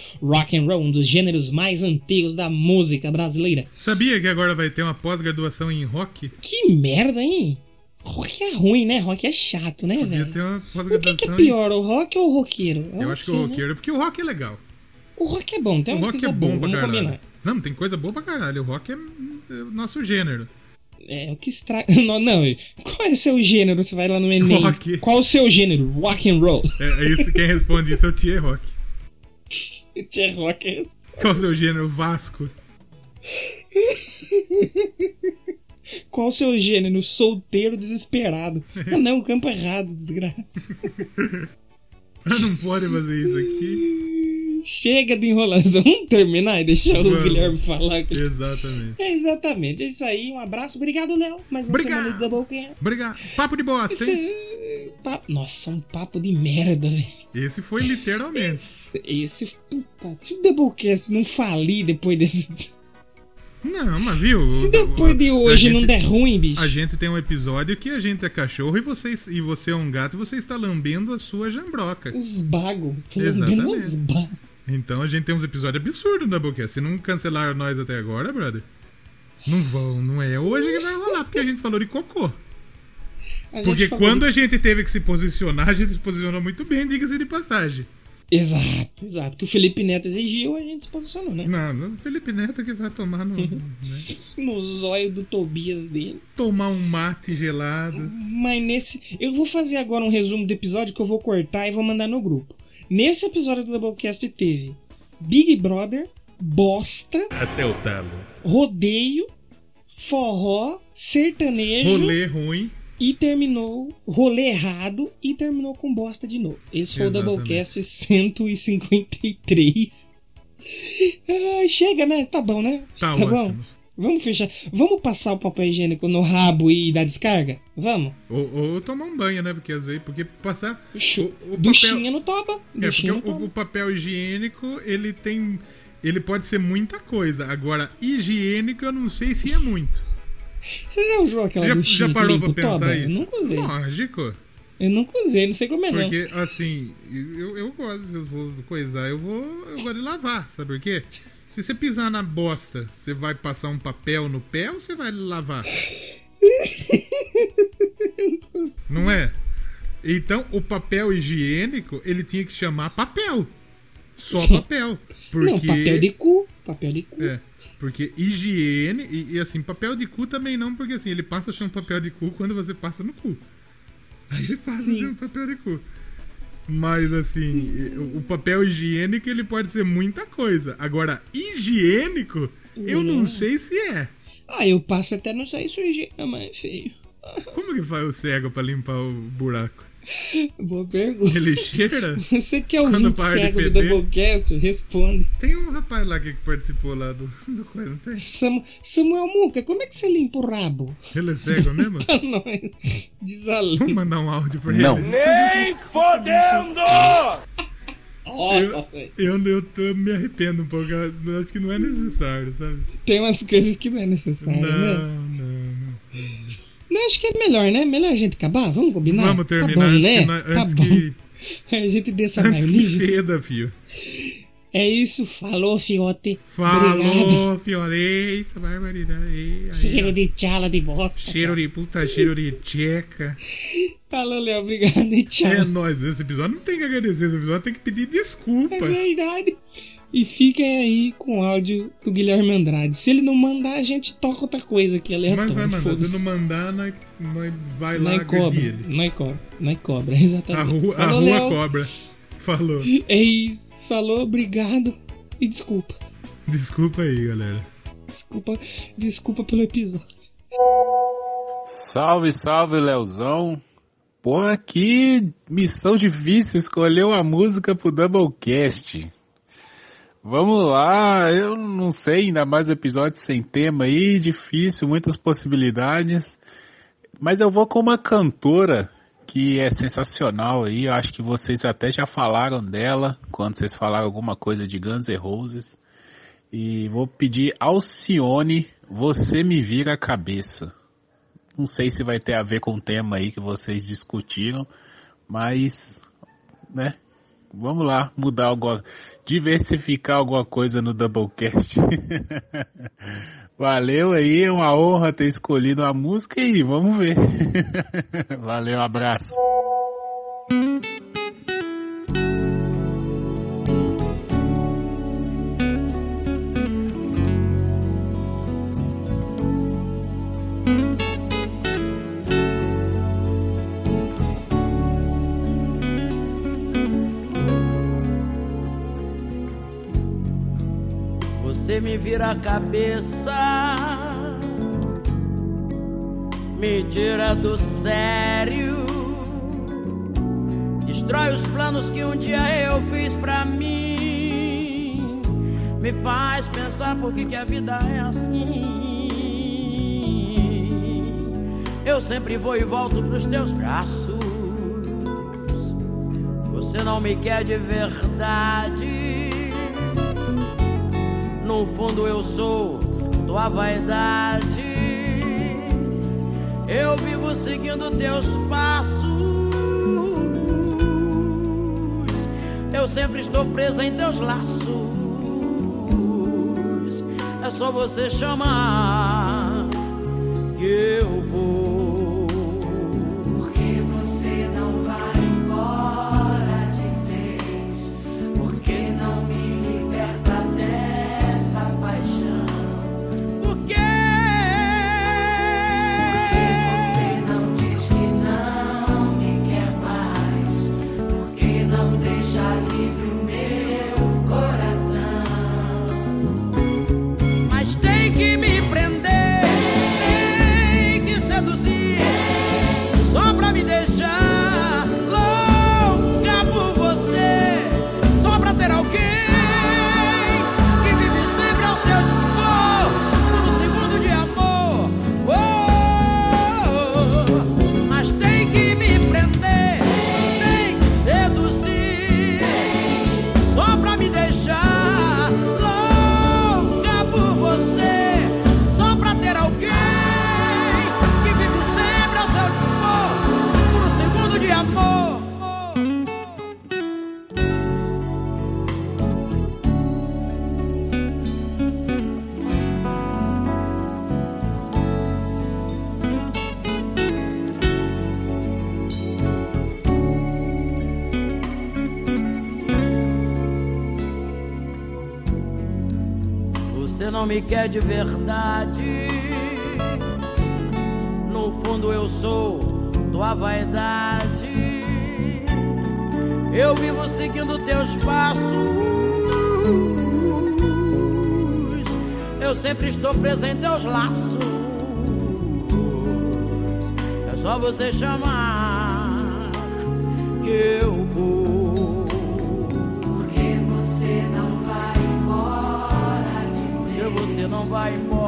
and roll, um dos gêneros mais antigos da música brasileira. Sabia que agora vai ter uma pós-graduação em rock? Que merda, hein? Rock é ruim, né? Rock é chato, né, velho? Ter uma pós-graduação. O que é pior, o rock ou o roqueiro? Eu acho que o roqueiro, né? Porque o rock é legal. O rock é bom, tem umas coisas boas. O rock é bom pra caralho. Não, tem coisa boa pra caralho. O rock é o nosso gênero. É, o que estraga... Não, qual é o seu gênero? Você vai lá no Enem. Rock. Qual é o seu gênero? Rock and roll. Isso, quem responde isso é o Tchê Roque. O Tchê Roque responde. Qual é o seu gênero? Vasco. Qual é o seu gênero? Solteiro desesperado. Ah não, campo errado, desgraça. Não pode fazer isso aqui. Chega de enrolação. Vamos terminar e deixar o Guilherme falar. Exatamente. É isso aí. Um abraço. Obrigado, Léo. Mais uma semana do Doublecast. Obrigado. Papo de bosta, hein? Nossa, um papo de merda, velho. Esse foi literalmente. Puta, se o Doublecast não falir depois desse... Não, mas viu? Se depois de hoje não der ruim, bicho. A gente tem um episódio que a gente é cachorro e você é um gato e você está lambendo a sua jambroca. Os bagos. Lambendo os bagos. Então a gente tem uns episódios absurdos no Doublecast. Se não cancelaram nós até agora, brother, não é hoje que vai rolar, porque a gente falou de cocô. A gente teve que se posicionar, a gente se posicionou muito bem, diga-se de passagem. Exato. Que o Felipe Neto exigiu, a gente se posicionou, né? Não, o Felipe Neto que vai tomar no... Né? no zóio do Tobias dele. Tomar um mate gelado. Mas nesse... Eu vou fazer agora um resumo do episódio que eu vou cortar e vou mandar no grupo. Nesse episódio do Doublecast teve Big Brother, bosta... Até o talo. Rodeio, forró, sertanejo... Rolê ruim. E terminou rolê errado e terminou com bosta de novo. Esse foi o Doublecast 153. Chega, né? Tá bom, né? Tá bom? Vamos fechar. Vamos passar o papel higiênico no rabo e dar descarga? Vamos? Ou tomar um banho, né? Porque às vezes... Porque passar... Duchinha não toba. Porque o papel higiênico, ele tem... Ele pode ser muita coisa. Agora, higiênico, eu não sei se é muito. Você já usou aquela duchinha? Já parou pra pensar isso? Eu nunca usei. Lógico. Eu nunca usei, não sei como é não. Porque, assim, eu gosto, se eu vou coisar, eu vou de lavar, sabe por quê? Se você pisar na bosta, você vai passar um papel no pé ou você vai lavar? Não é? Então, o papel higiênico, ele tinha que chamar papel. Só papel. Porque... Não, papel de cu. É. Porque higiene e assim, papel de cu também não, porque assim, ele passa assim um papel de cu quando você passa no cu. Aí ele passa assim um papel de cu. Mas assim, o papel higiênico ele pode ser muita coisa. Agora, higiênico, eu não sei se é. Ah, eu passo até não sair sujeira, mas feio. Como que faz o cego pra limpar o buraco? Boa pergunta. Ele cheira? Você que é o cego do Doublecast, responde. Tem um rapaz lá que participou lá do coisa, não tem? Samuel Muca, como é que você limpa o rabo? Ele é cego mesmo? Pra nós. Desalento. Vamos mandar um áudio pra ele. Nem fodendo! Eu tô, me arrependo um pouco. Eu acho que não é necessário, sabe? Tem umas coisas que não é necessário, Não, acho que é melhor, né? Melhor a gente acabar? Vamos combinar? Vamos terminar, tá bom, né? Antes que a gente desça mais livre. Feda, filho. É isso, falou, fiote. Falou, fiote. Eita, barbaridade. Cheiro de tchala de bosta. Cheiro de puta, cheiro de tcheca. Falou, Léo, obrigado e tchau. É nóis, esse episódio não tem que agradecer, esse episódio tem que pedir desculpa. É verdade. E fiquem aí com o áudio do Guilherme Andrade. Se ele não mandar, a gente toca outra coisa aqui, aleatório. Mas vai mandar, se não mandar, nós vai lá agredir ele. Nós cobra, exatamente. A rua cobra. Falou. É isso. Falou, obrigado e desculpa. Desculpa aí, galera. Desculpa pelo episódio. Salve, Leozão. Porra, que missão difícil escolher uma música pro Doublecast. Vamos lá, eu não sei, ainda mais episódios sem tema aí, difícil, muitas possibilidades. Mas eu vou com uma cantora que é sensacional aí, eu acho que vocês até já falaram dela, quando vocês falaram alguma coisa de Guns N' Roses, e vou pedir Alcione, Você Me Vira a Cabeça. Não sei se vai ter a ver com o tema aí que vocês discutiram, mas, né, vamos lá, mudar alguma, diversificar alguma coisa no Doublecast. Valeu aí, é uma honra ter escolhido a música e vamos ver. Valeu, abraço. Você me vira a cabeça, me tira do sério, destrói os planos que um dia eu fiz pra mim, me faz pensar por que a vida é assim. Eu sempre vou e volto pros teus braços, você não me quer de verdade. No fundo eu sou tua vaidade, eu vivo seguindo teus passos, eu sempre estou presa em teus laços, é só você chamar que eu vou. Porque você não vai embora de vez, porque não me liberta essa paixão. Por quê? Porque você não diz que não me quer mais, porque não deixa livre o meu coração. Mas tem que me prender, tem que seduzir, só pra me deixar louca por você, só pra ter alguém seu dispor, por um segundo de amor. Oh, mas tem que me prender, tem que seduzir, só pra me deixar louca por você, só pra ter alguém que vive sempre ao seu dispor, por um segundo de amor. Você não me quer de verdade, no fundo eu sou tua vaidade, eu vivo seguindo teus passos, eu sempre estou presa em teus laços, é só você chamar eu vou. Porque você não vai embora de vez. Porque você não vai embora.